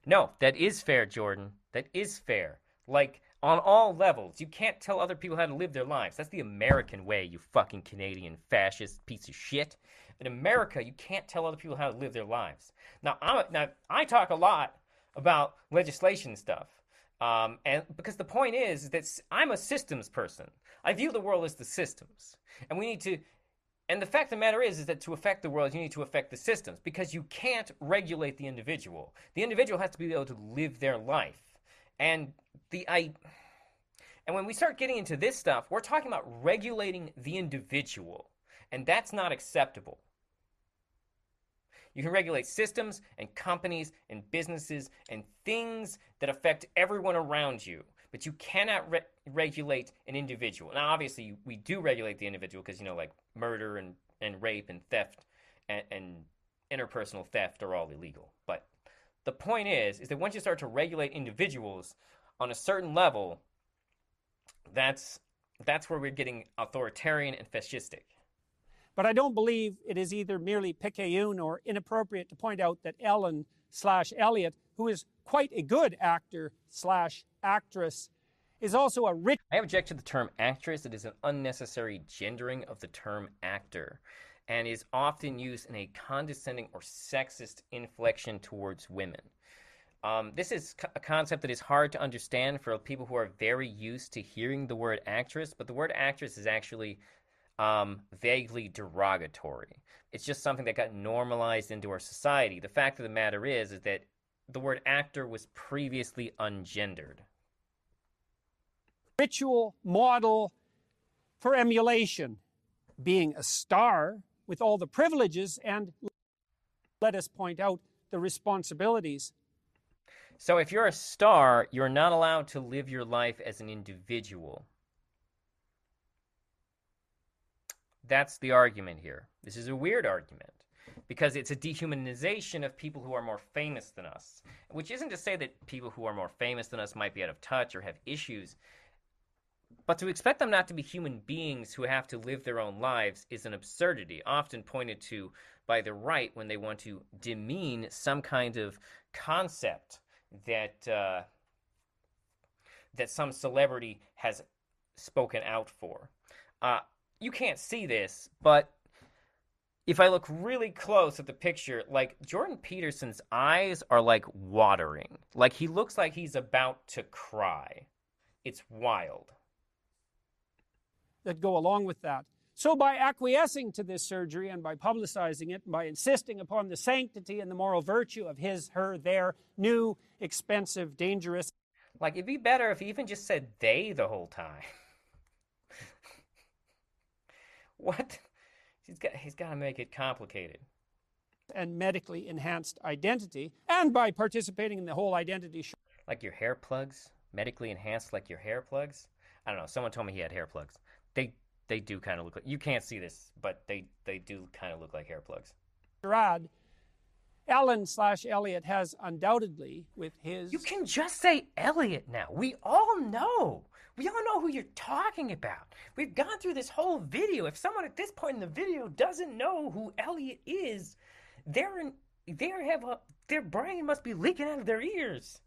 No, that is fair, Jordan. That is fair. Like, on all levels. You can't tell other people how to live their lives. That's the American way, you fucking Canadian fascist piece of shit. In America, you can't tell other people how to live their lives. Now, I'm, now I talk a lot about legislation stuff. Um, and because the point is, is that I'm a systems person. I view the world as the systems. And we need to And the fact of the matter is, is that to affect the world, you need to affect the systems, because you can't regulate the individual. The individual has to be able to live their life. And the I, and when we start getting into this stuff, we're talking about regulating the individual, and that's not acceptable. You can regulate systems and companies and businesses and things that affect everyone around you, but you cannot re- regulate an individual. Now, obviously, we do regulate the individual because, you know, like murder and, and rape and theft and, and interpersonal theft are all illegal. But the point is, is that once you start to regulate individuals on a certain level, that's that's where we're getting authoritarian and fascistic. But I don't believe it is either merely picayune or inappropriate to point out that Ellen slash Elliot, who is quite a good actor slash actress, is also a rich... I object to the term actress. It is an unnecessary gendering of the term actor and is often used in a condescending or sexist inflection towards women. Um, this is a concept that is hard to understand for people who are very used to hearing the word actress, but the word actress is actually... Um, vaguely derogatory. It's just something that got normalized into our society. The fact of the matter is, is that the word actor was previously ungendered. Ritual model for emulation, being a star with all the privileges and, let us point out, the responsibilities. So if you're a star, you're not allowed to live your life as an individual. That's the argument here. This is a weird argument because it's a dehumanization of people who are more famous than us, which isn't to say that people who are more famous than us might be out of touch or have issues, but to expect them not to be human beings who have to live their own lives is an absurdity, often pointed to by the right when they want to demean some kind of concept that uh, that some celebrity has spoken out for. Uh, You can't see this, but if I look really close at the picture, like Jordan Peterson's eyes are like watering. Like he looks like he's about to cry. It's wild. That go along with that. So by acquiescing to this surgery and by publicizing it, and by insisting upon the sanctity and the moral virtue of his, her, their new, expensive, dangerous... Like it'd be better if he even just said they the whole time. What? He's got, he's got to make it complicated. And medically enhanced identity, and by participating in the whole identity show. Like your hair plugs? Medically enhanced like your hair plugs? I don't know. Someone told me he had hair plugs. They they do kind of look like... You can't see this, but they, they do kind of look like hair plugs. Gerard, Ellen slash Elliot has undoubtedly, with his... You can just say Elliot now. We all know. We all know who you're talking about. We've gone through this whole video. If someone at this point in the video doesn't know who Elliot is, they're in, they're have a, their brain must be leaking out of their ears.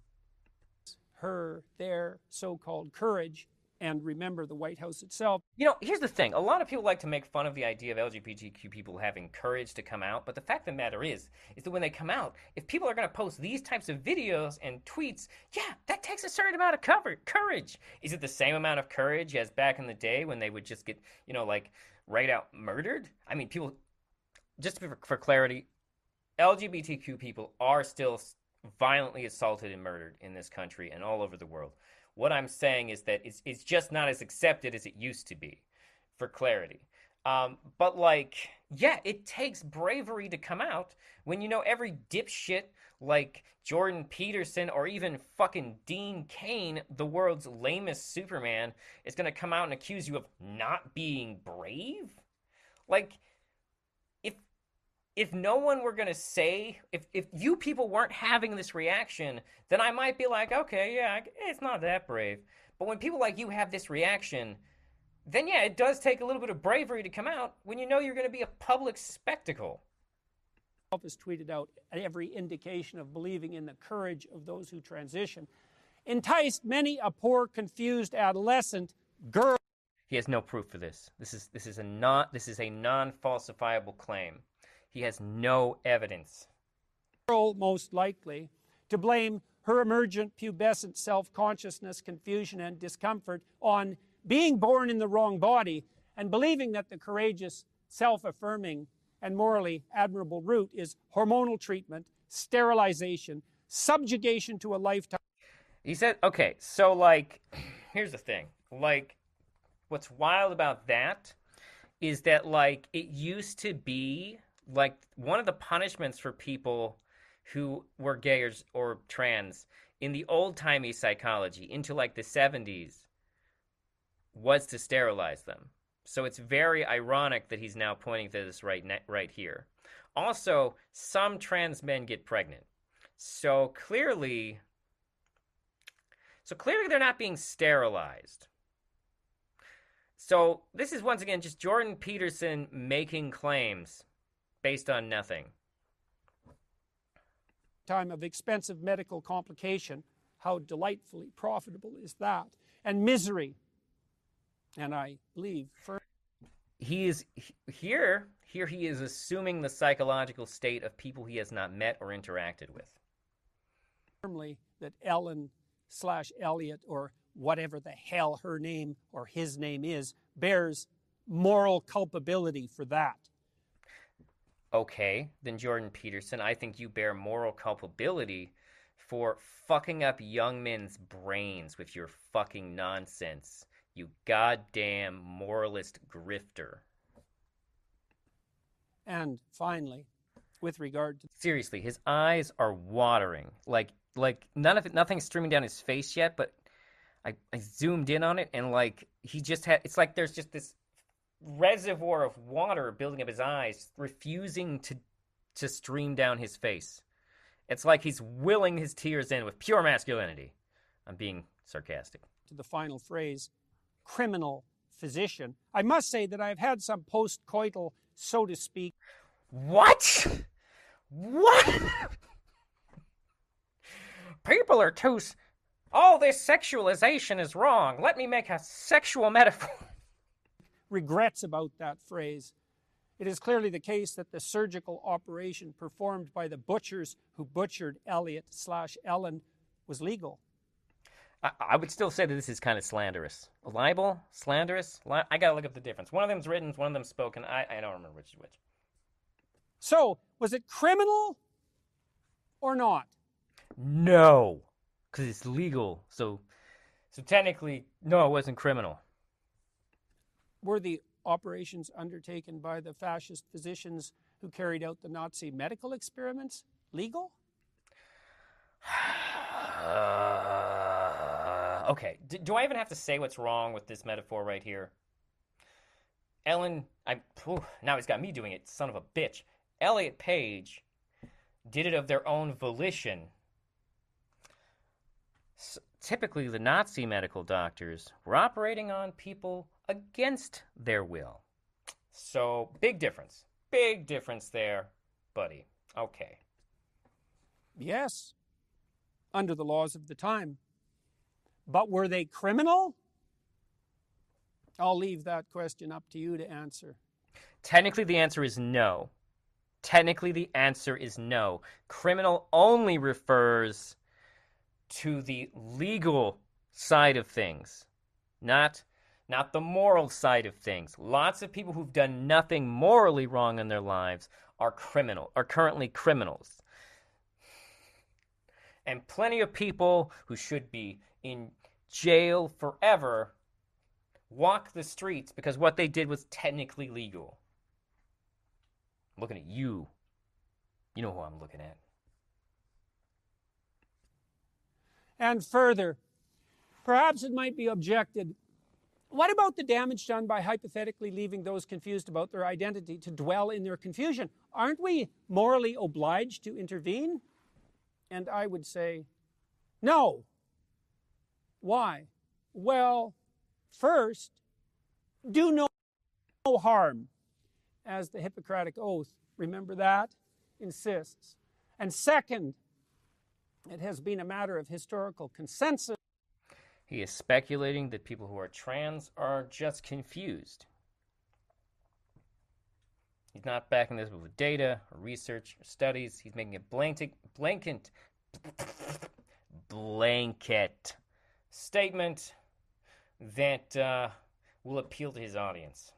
Her, their so-called courage, and remember the White House itself. You know, here's the thing. A lot of people like to make fun of the idea of L G B T Q people having courage to come out, but the fact of the matter is, is that when they come out, if people are going to post these types of videos and tweets, yeah, that takes a certain amount of cover- courage. Is it the same amount of courage as back in the day when they would just get, you know, like, right out murdered? I mean, people, just for, for clarity, L G B T Q people are still violently assaulted and murdered in this country and all over the world. What I'm saying is that it's it's just not as accepted as it used to be, for clarity. Um, but, like, yeah, it takes bravery to come out when you know every dipshit like Jordan Peterson or even fucking Dean Cain, the world's lamest Superman, is going to come out and accuse you of not being brave? Like, if if no one were going to say, if, if you people weren't having this reaction, then I might be like, okay, yeah, it's not that brave. But when people like you have this reaction, then yeah, it does take a little bit of bravery to come out when you know you're going to be a public spectacle. Has tweeted out every indication of believing in the courage of those who transition, enticed many a poor, confused adolescent girl. He has no proof for this. This is this is a not this is a non-falsifiable claim. He has no evidence. Most likely to blame her emergent pubescent self-consciousness, confusion, and discomfort on being born in the wrong body and believing that the courageous self-affirming, and morally admirable route is hormonal treatment, sterilization, subjugation to a lifetime. He said, okay, so, like, here's the thing. Like, what's wild about that is that, like, it used to be, like, one of the punishments for people who were gay or, or trans in the old-timey psychology into, like, the seventies was to sterilize them. So it's very ironic that he's now pointing to this right, right here. Also, some trans men get pregnant. So clearly... So clearly they're not being sterilized. So this is, once again, just Jordan Peterson making claims based on nothing. Time of expensive medical complication, how delightfully profitable is that? And misery. And I believe... For- he is here, here he is assuming the psychological state of people he has not met or interacted with. Firmly that Ellen... slash Elliot, or whatever the hell her name or his name is, bears moral culpability for that. Okay, then Jordan Peterson, I think you bear moral culpability for fucking up young men's brains with your fucking nonsense, you goddamn moralist grifter. And finally, with regard to... Seriously, his eyes are watering, like... Like, none of it, nothing's streaming down his face yet, but I, I zoomed in on it, and, like, he just had, it's like there's just this reservoir of water building up his eyes, refusing to, to stream down his face. It's like he's willing his tears in with pure masculinity. I'm being sarcastic. To the final phrase, criminal physician. I must say that I've had some post-coital, so to speak. What? What? People are too... All this sexualization is wrong. Let me make a sexual metaphor. Regrets about that phrase. It is clearly the case that the surgical operation performed by the butchers who butchered Elliot slash Ellen was legal. I, I would still say that this is kind of slanderous. Libel? Slanderous? Li- I gotta look up the difference. One of them's written, one of them's spoken. I, I don't remember which is which. So, was it criminal or not? No, because it's legal. So, so technically, no, it wasn't criminal. Were the operations undertaken by the fascist physicians who carried out the Nazi medical experiments legal? Uh, okay. D- do I even have to say what's wrong with this metaphor right here? Ellen, I oof, now he's got me doing it, son of a bitch. Elliot Page did it of their own volition. So typically, the Nazi medical doctors were operating on people against their will. So, big difference. Big difference there, buddy. Okay. Yes, under the laws of the time. But were they criminal? I'll leave that question up to you to answer. Technically, the answer is no. Technically, the answer is no. Criminal only refers... to the legal side of things, not not the moral side of things. Lots of people who've done nothing morally wrong in their lives are criminal, are currently criminals. And plenty of people who should be in jail forever walk the streets because what they did was technically legal. I'm looking at you. You know who I'm looking at. And further, perhaps it might be objected, what about the damage done by hypothetically leaving those confused about their identity to dwell in their confusion? Aren't we morally obliged to intervene? And I would say, no. Why? Well, first, do no, no harm, as the Hippocratic Oath, remember that, insists. And second, it has been a matter of historical consensus. He is speculating that people who are trans are just confused. He's not backing this up with data or research or studies. He's making a blanket, blanket, blanket statement that uh, will appeal to his audience.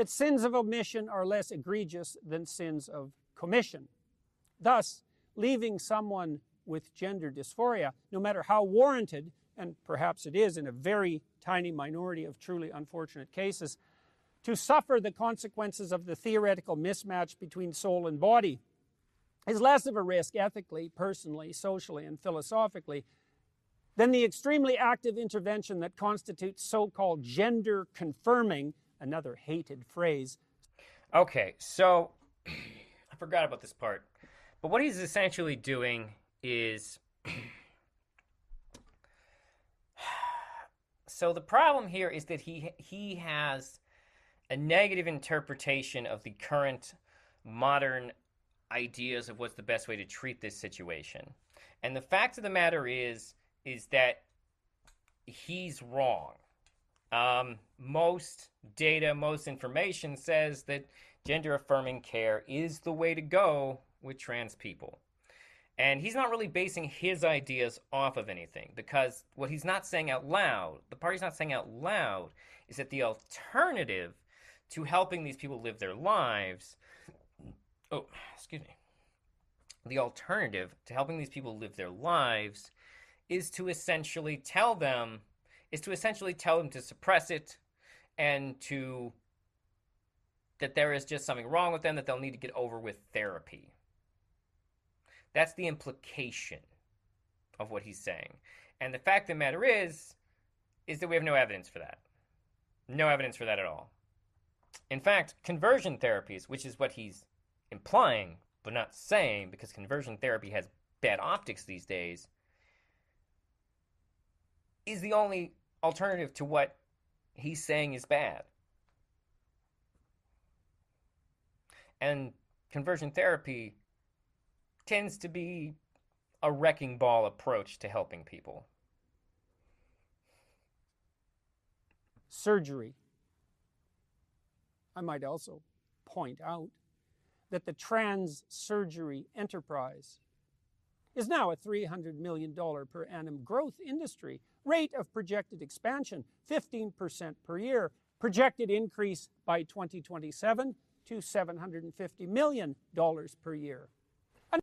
that sins of omission are less egregious than sins of commission. Thus, leaving someone with gender dysphoria, no matter how warranted, and perhaps it is in a very tiny minority of truly unfortunate cases, to suffer the consequences of the theoretical mismatch between soul and body is less of a risk ethically, personally, socially, and philosophically than the extremely active intervention that constitutes so-called gender confirming, another hated phrase. Okay, so I forgot about this part. But what he's essentially doing is... So the problem here is that he he has a negative interpretation of the current modern ideas of what's the best way to treat this situation. And the fact of the matter is, is that he's wrong. Um, most data, most information says that gender-affirming care is the way to go with trans people. And he's not really basing his ideas off of anything, because what he's not saying out loud, the part he's not saying out loud, is that the alternative to helping these people live their lives... Oh, excuse me. The alternative to helping these people live their lives is to essentially tell them, is to essentially tell them to suppress it and to, that there is just something wrong with them that they'll need to get over with therapy. That's the implication of what he's saying. And the fact of the matter is, is that we have no evidence for that. No evidence for that at all. In fact, conversion therapies, which is what he's implying, but not saying, because conversion therapy has bad optics these days, is the only alternative to what he's saying is bad. And conversion therapy tends to be a wrecking ball approach to helping people. Surgery. I might also point out that the trans surgery enterprise is now a three hundred million dollars per annum growth industry. Rate of projected expansion, fifteen percent per year. Projected increase by twenty twenty-seven to seven hundred fifty million dollars per year. And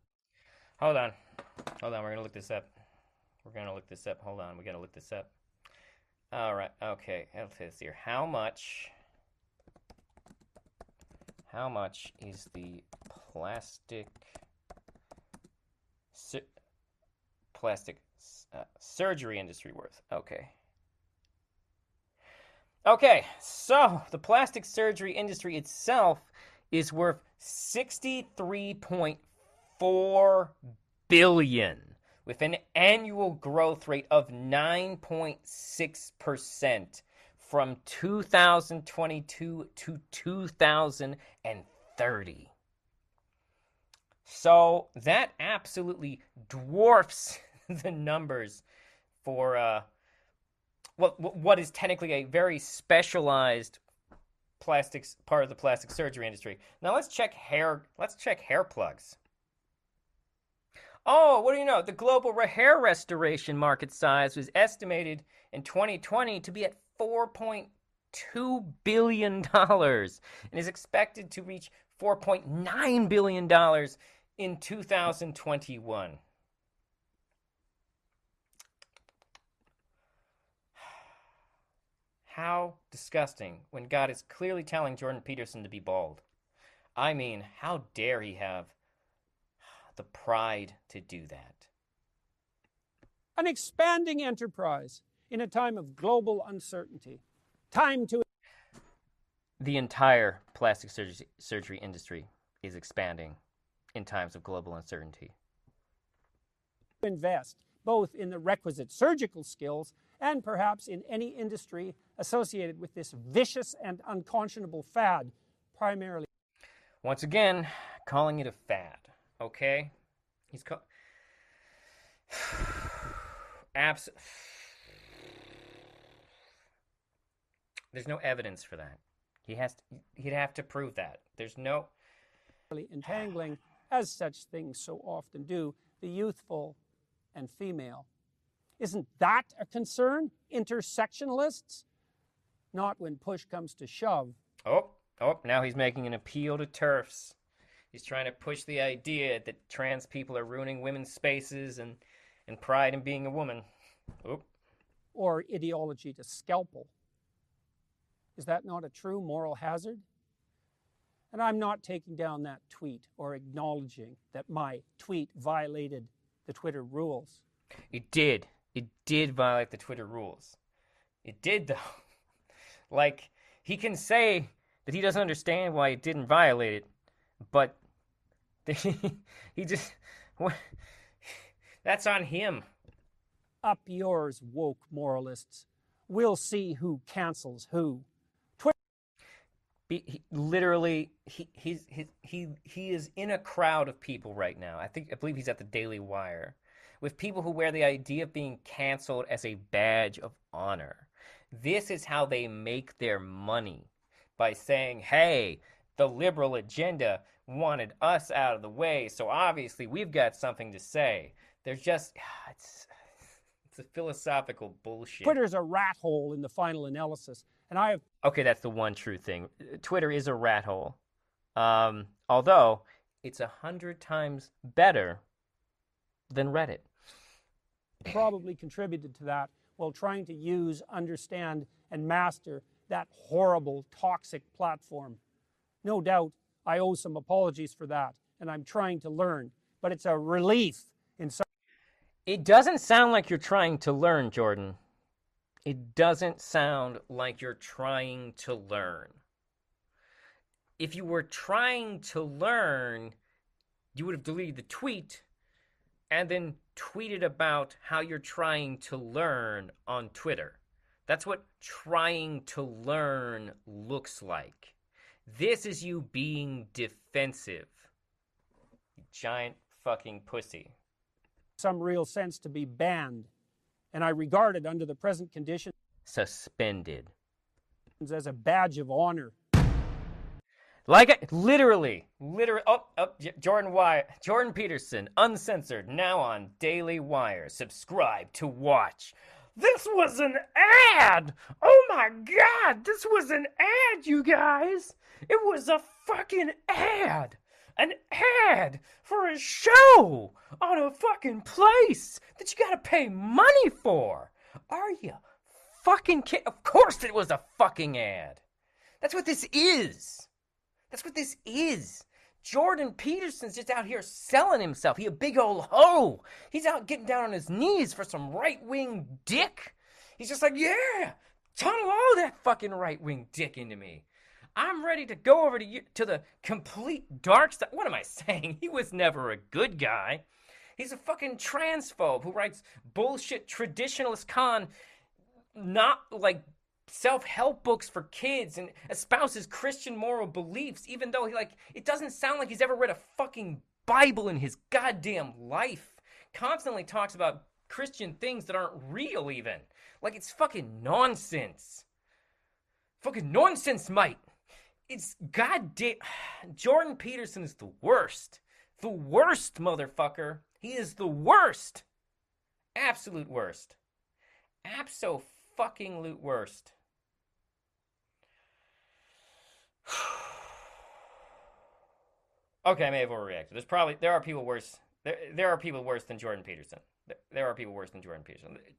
hold on. Hold on, we're going to look this up. We're going to look this up. Hold on, we got to look this up. All right, okay. Let's see here. How much... How much is the plastic su- plastic uh, surgery industry worth? Okay. Okay, so the plastic surgery industry itself is worth sixty-three point four billion dollars with an annual growth rate of nine point six percent. From two thousand twenty-two to two thousand thirty. So that absolutely dwarfs the numbers for uh, what what is technically a very specialized plastics part of the plastic surgery industry. Now let's check hair. Let's check hair plugs. Oh, what do you know? The global hair restoration market size was estimated in twenty twenty to be at four point two billion dollars and is expected to reach four point nine billion dollars in two thousand twenty-one. How disgusting when God is clearly telling Jordan Peterson to be bald. I mean, how dare he have the pride to do that? An expanding enterprise. In a time of global uncertainty, time to... The entire plastic surgery, surgery industry is expanding in times of global uncertainty. Invest both in the requisite surgical skills and perhaps in any industry associated with this vicious and unconscionable fad, primarily... Once again, calling it a fad, okay? He's called... Abs... There's no evidence for that. He has to, he'd have to prove that. There's no... ...entangling, as such things so often do, the youthful and female. Isn't that a concern, intersectionalists? Not when push comes to shove. Oh, Oh, now he's making an appeal to TERFs. He's trying to push the idea that trans people are ruining women's spaces and, and pride in being a woman. Oop. Or ideology to scalpel. Is that not a true moral hazard? And I'm not taking down that tweet or acknowledging that my tweet violated the Twitter rules. It did. It did violate the Twitter rules. It did, though. Like, he can say that he doesn't understand why it didn't violate it, but he, he just... What, that's on him. Up yours, woke moralists. We'll see who cancels who. He, he, literally, he he's, he he he is in a crowd of people right now. I think I believe he's at the Daily Wire, with people who wear the idea of being canceled as a badge of honor. This is how they make their money, by saying, "Hey, the liberal agenda wanted us out of the way, so obviously we've got something to say." They're just it's it's a philosophical bullshit. Twitter's a rat hole in the final analysis. And I have... Okay, that's the one true thing. Twitter is a rat hole. Um, although, it's a hundred times better than Reddit. Probably contributed to that while trying to use, understand, and master that horrible, toxic platform. No doubt, I owe some apologies for that, and I'm trying to learn. But it's a relief in some... It doesn't sound like you're trying to learn, Jordan. It doesn't sound like you're trying to learn. If you were trying to learn, you would have deleted the tweet and then tweeted about how you're trying to learn on Twitter. That's what trying to learn looks like. This is you being defensive. You giant fucking pussy. Some real sense to be banned. And I regard it under the present conditions suspended as a badge of honor. Like I, literally, literally. Oh, oh, J- Jordan Wire, Jordan Peterson, uncensored, now on Daily Wire. Subscribe to watch. This was an ad. Oh my God, this was an ad, you guys. It was a fucking ad. An ad for a show on a fucking place that you gotta pay money for. Are you fucking kidding? Of course it was a fucking ad. That's what this is. That's what this is. Jordan Peterson's just out here selling himself. He a big old hoe. He's out getting down on his knees for some right-wing dick. He's just like, yeah, tunnel all that fucking right-wing dick into me. I'm ready to go over to you, to the complete dark side. What am I saying? He was never a good guy. He's a fucking transphobe who writes bullshit traditionalist con, not like self-help books for kids, and espouses Christian moral beliefs, even though he like it doesn't sound like he's ever read a fucking Bible in his goddamn life. Constantly talks about Christian things that aren't real even. Like it's fucking nonsense. Fucking nonsense, mate. It's goddamn... Jordan Peterson is the worst. The worst, motherfucker. He is the worst. Absolute worst. Abso-fucking-lute worst. Okay, I may have overreacted. There's probably... There are people worse... There, there are people worse than Jordan Peterson. There, there are people worse than Jordan Peterson. The,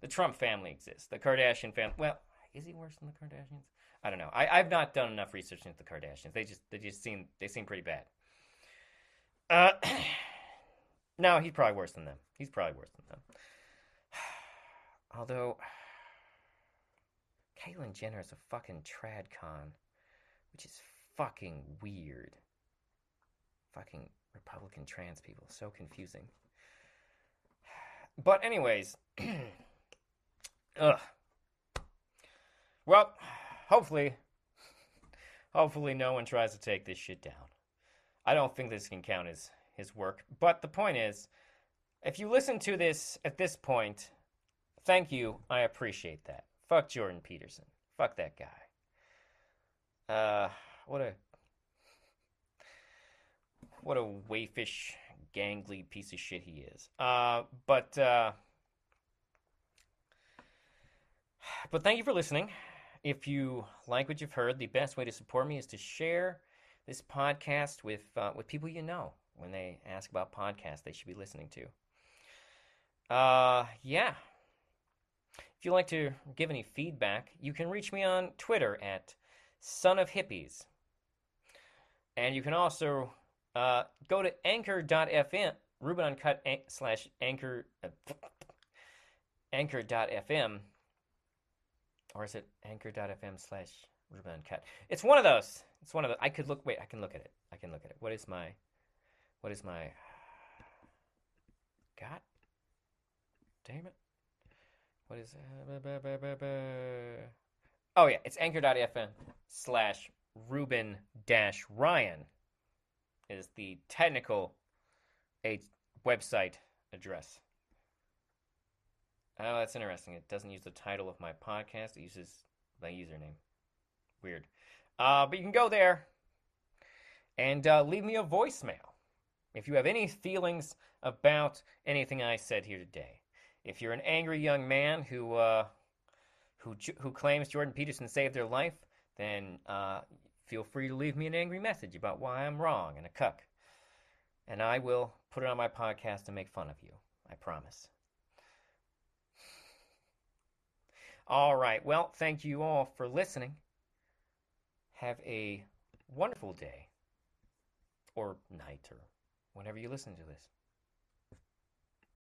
the Trump family exists. The Kardashian family... Well, is he worse than the Kardashians? I don't know. I, I've not done enough research into the Kardashians. They just they just seem they seem pretty bad. Uh, no, he's probably worse than them. He's probably worse than them. Although, Caitlyn Jenner is a fucking tradcon, which is fucking weird. Fucking Republican trans people, so confusing. But anyways, ugh. Well. Hopefully, hopefully no one tries to take this shit down. I don't think this can count as his work. But the point is, if you listen to this at this point, thank you. I appreciate that. Fuck Jordan Peterson. Fuck that guy. Uh, what a, what a waifish, gangly piece of shit he is. Uh, but, uh, but thank you for listening. If you like what you've heard, the best way to support me is to share this podcast with uh, with people you know. When they ask about podcasts they should be listening to. Uh, yeah. If you'd like to give any feedback, you can reach me on Twitter at Son of Hippies. And you can also uh, go to anchor dot f m, Ruben Uncut an- slash anchor, uh, anchor dot f m. Or is it anchor dot f m slash Ruben Uncut? It's one of those. It's one of those. I could look, wait, I can look at it. I can look at it. What is my, what is my, God damn it. What is it? Oh, yeah, it's anchor dot f m slash Ruben dash Ryan is the technical a website address. Oh, that's interesting. It doesn't use the title of my podcast. It uses my username. Weird. Uh, but you can go there and uh, leave me a voicemail if you have any feelings about anything I said here today. If you're an angry young man who uh, who who claims Jordan Peterson saved their life, then uh, feel free to leave me an angry message about why I'm wrong and a cuck. And I will put it on my podcast and make fun of you. I promise. All right. Well, thank you all for listening. Have a wonderful day or night or whenever you listen to this.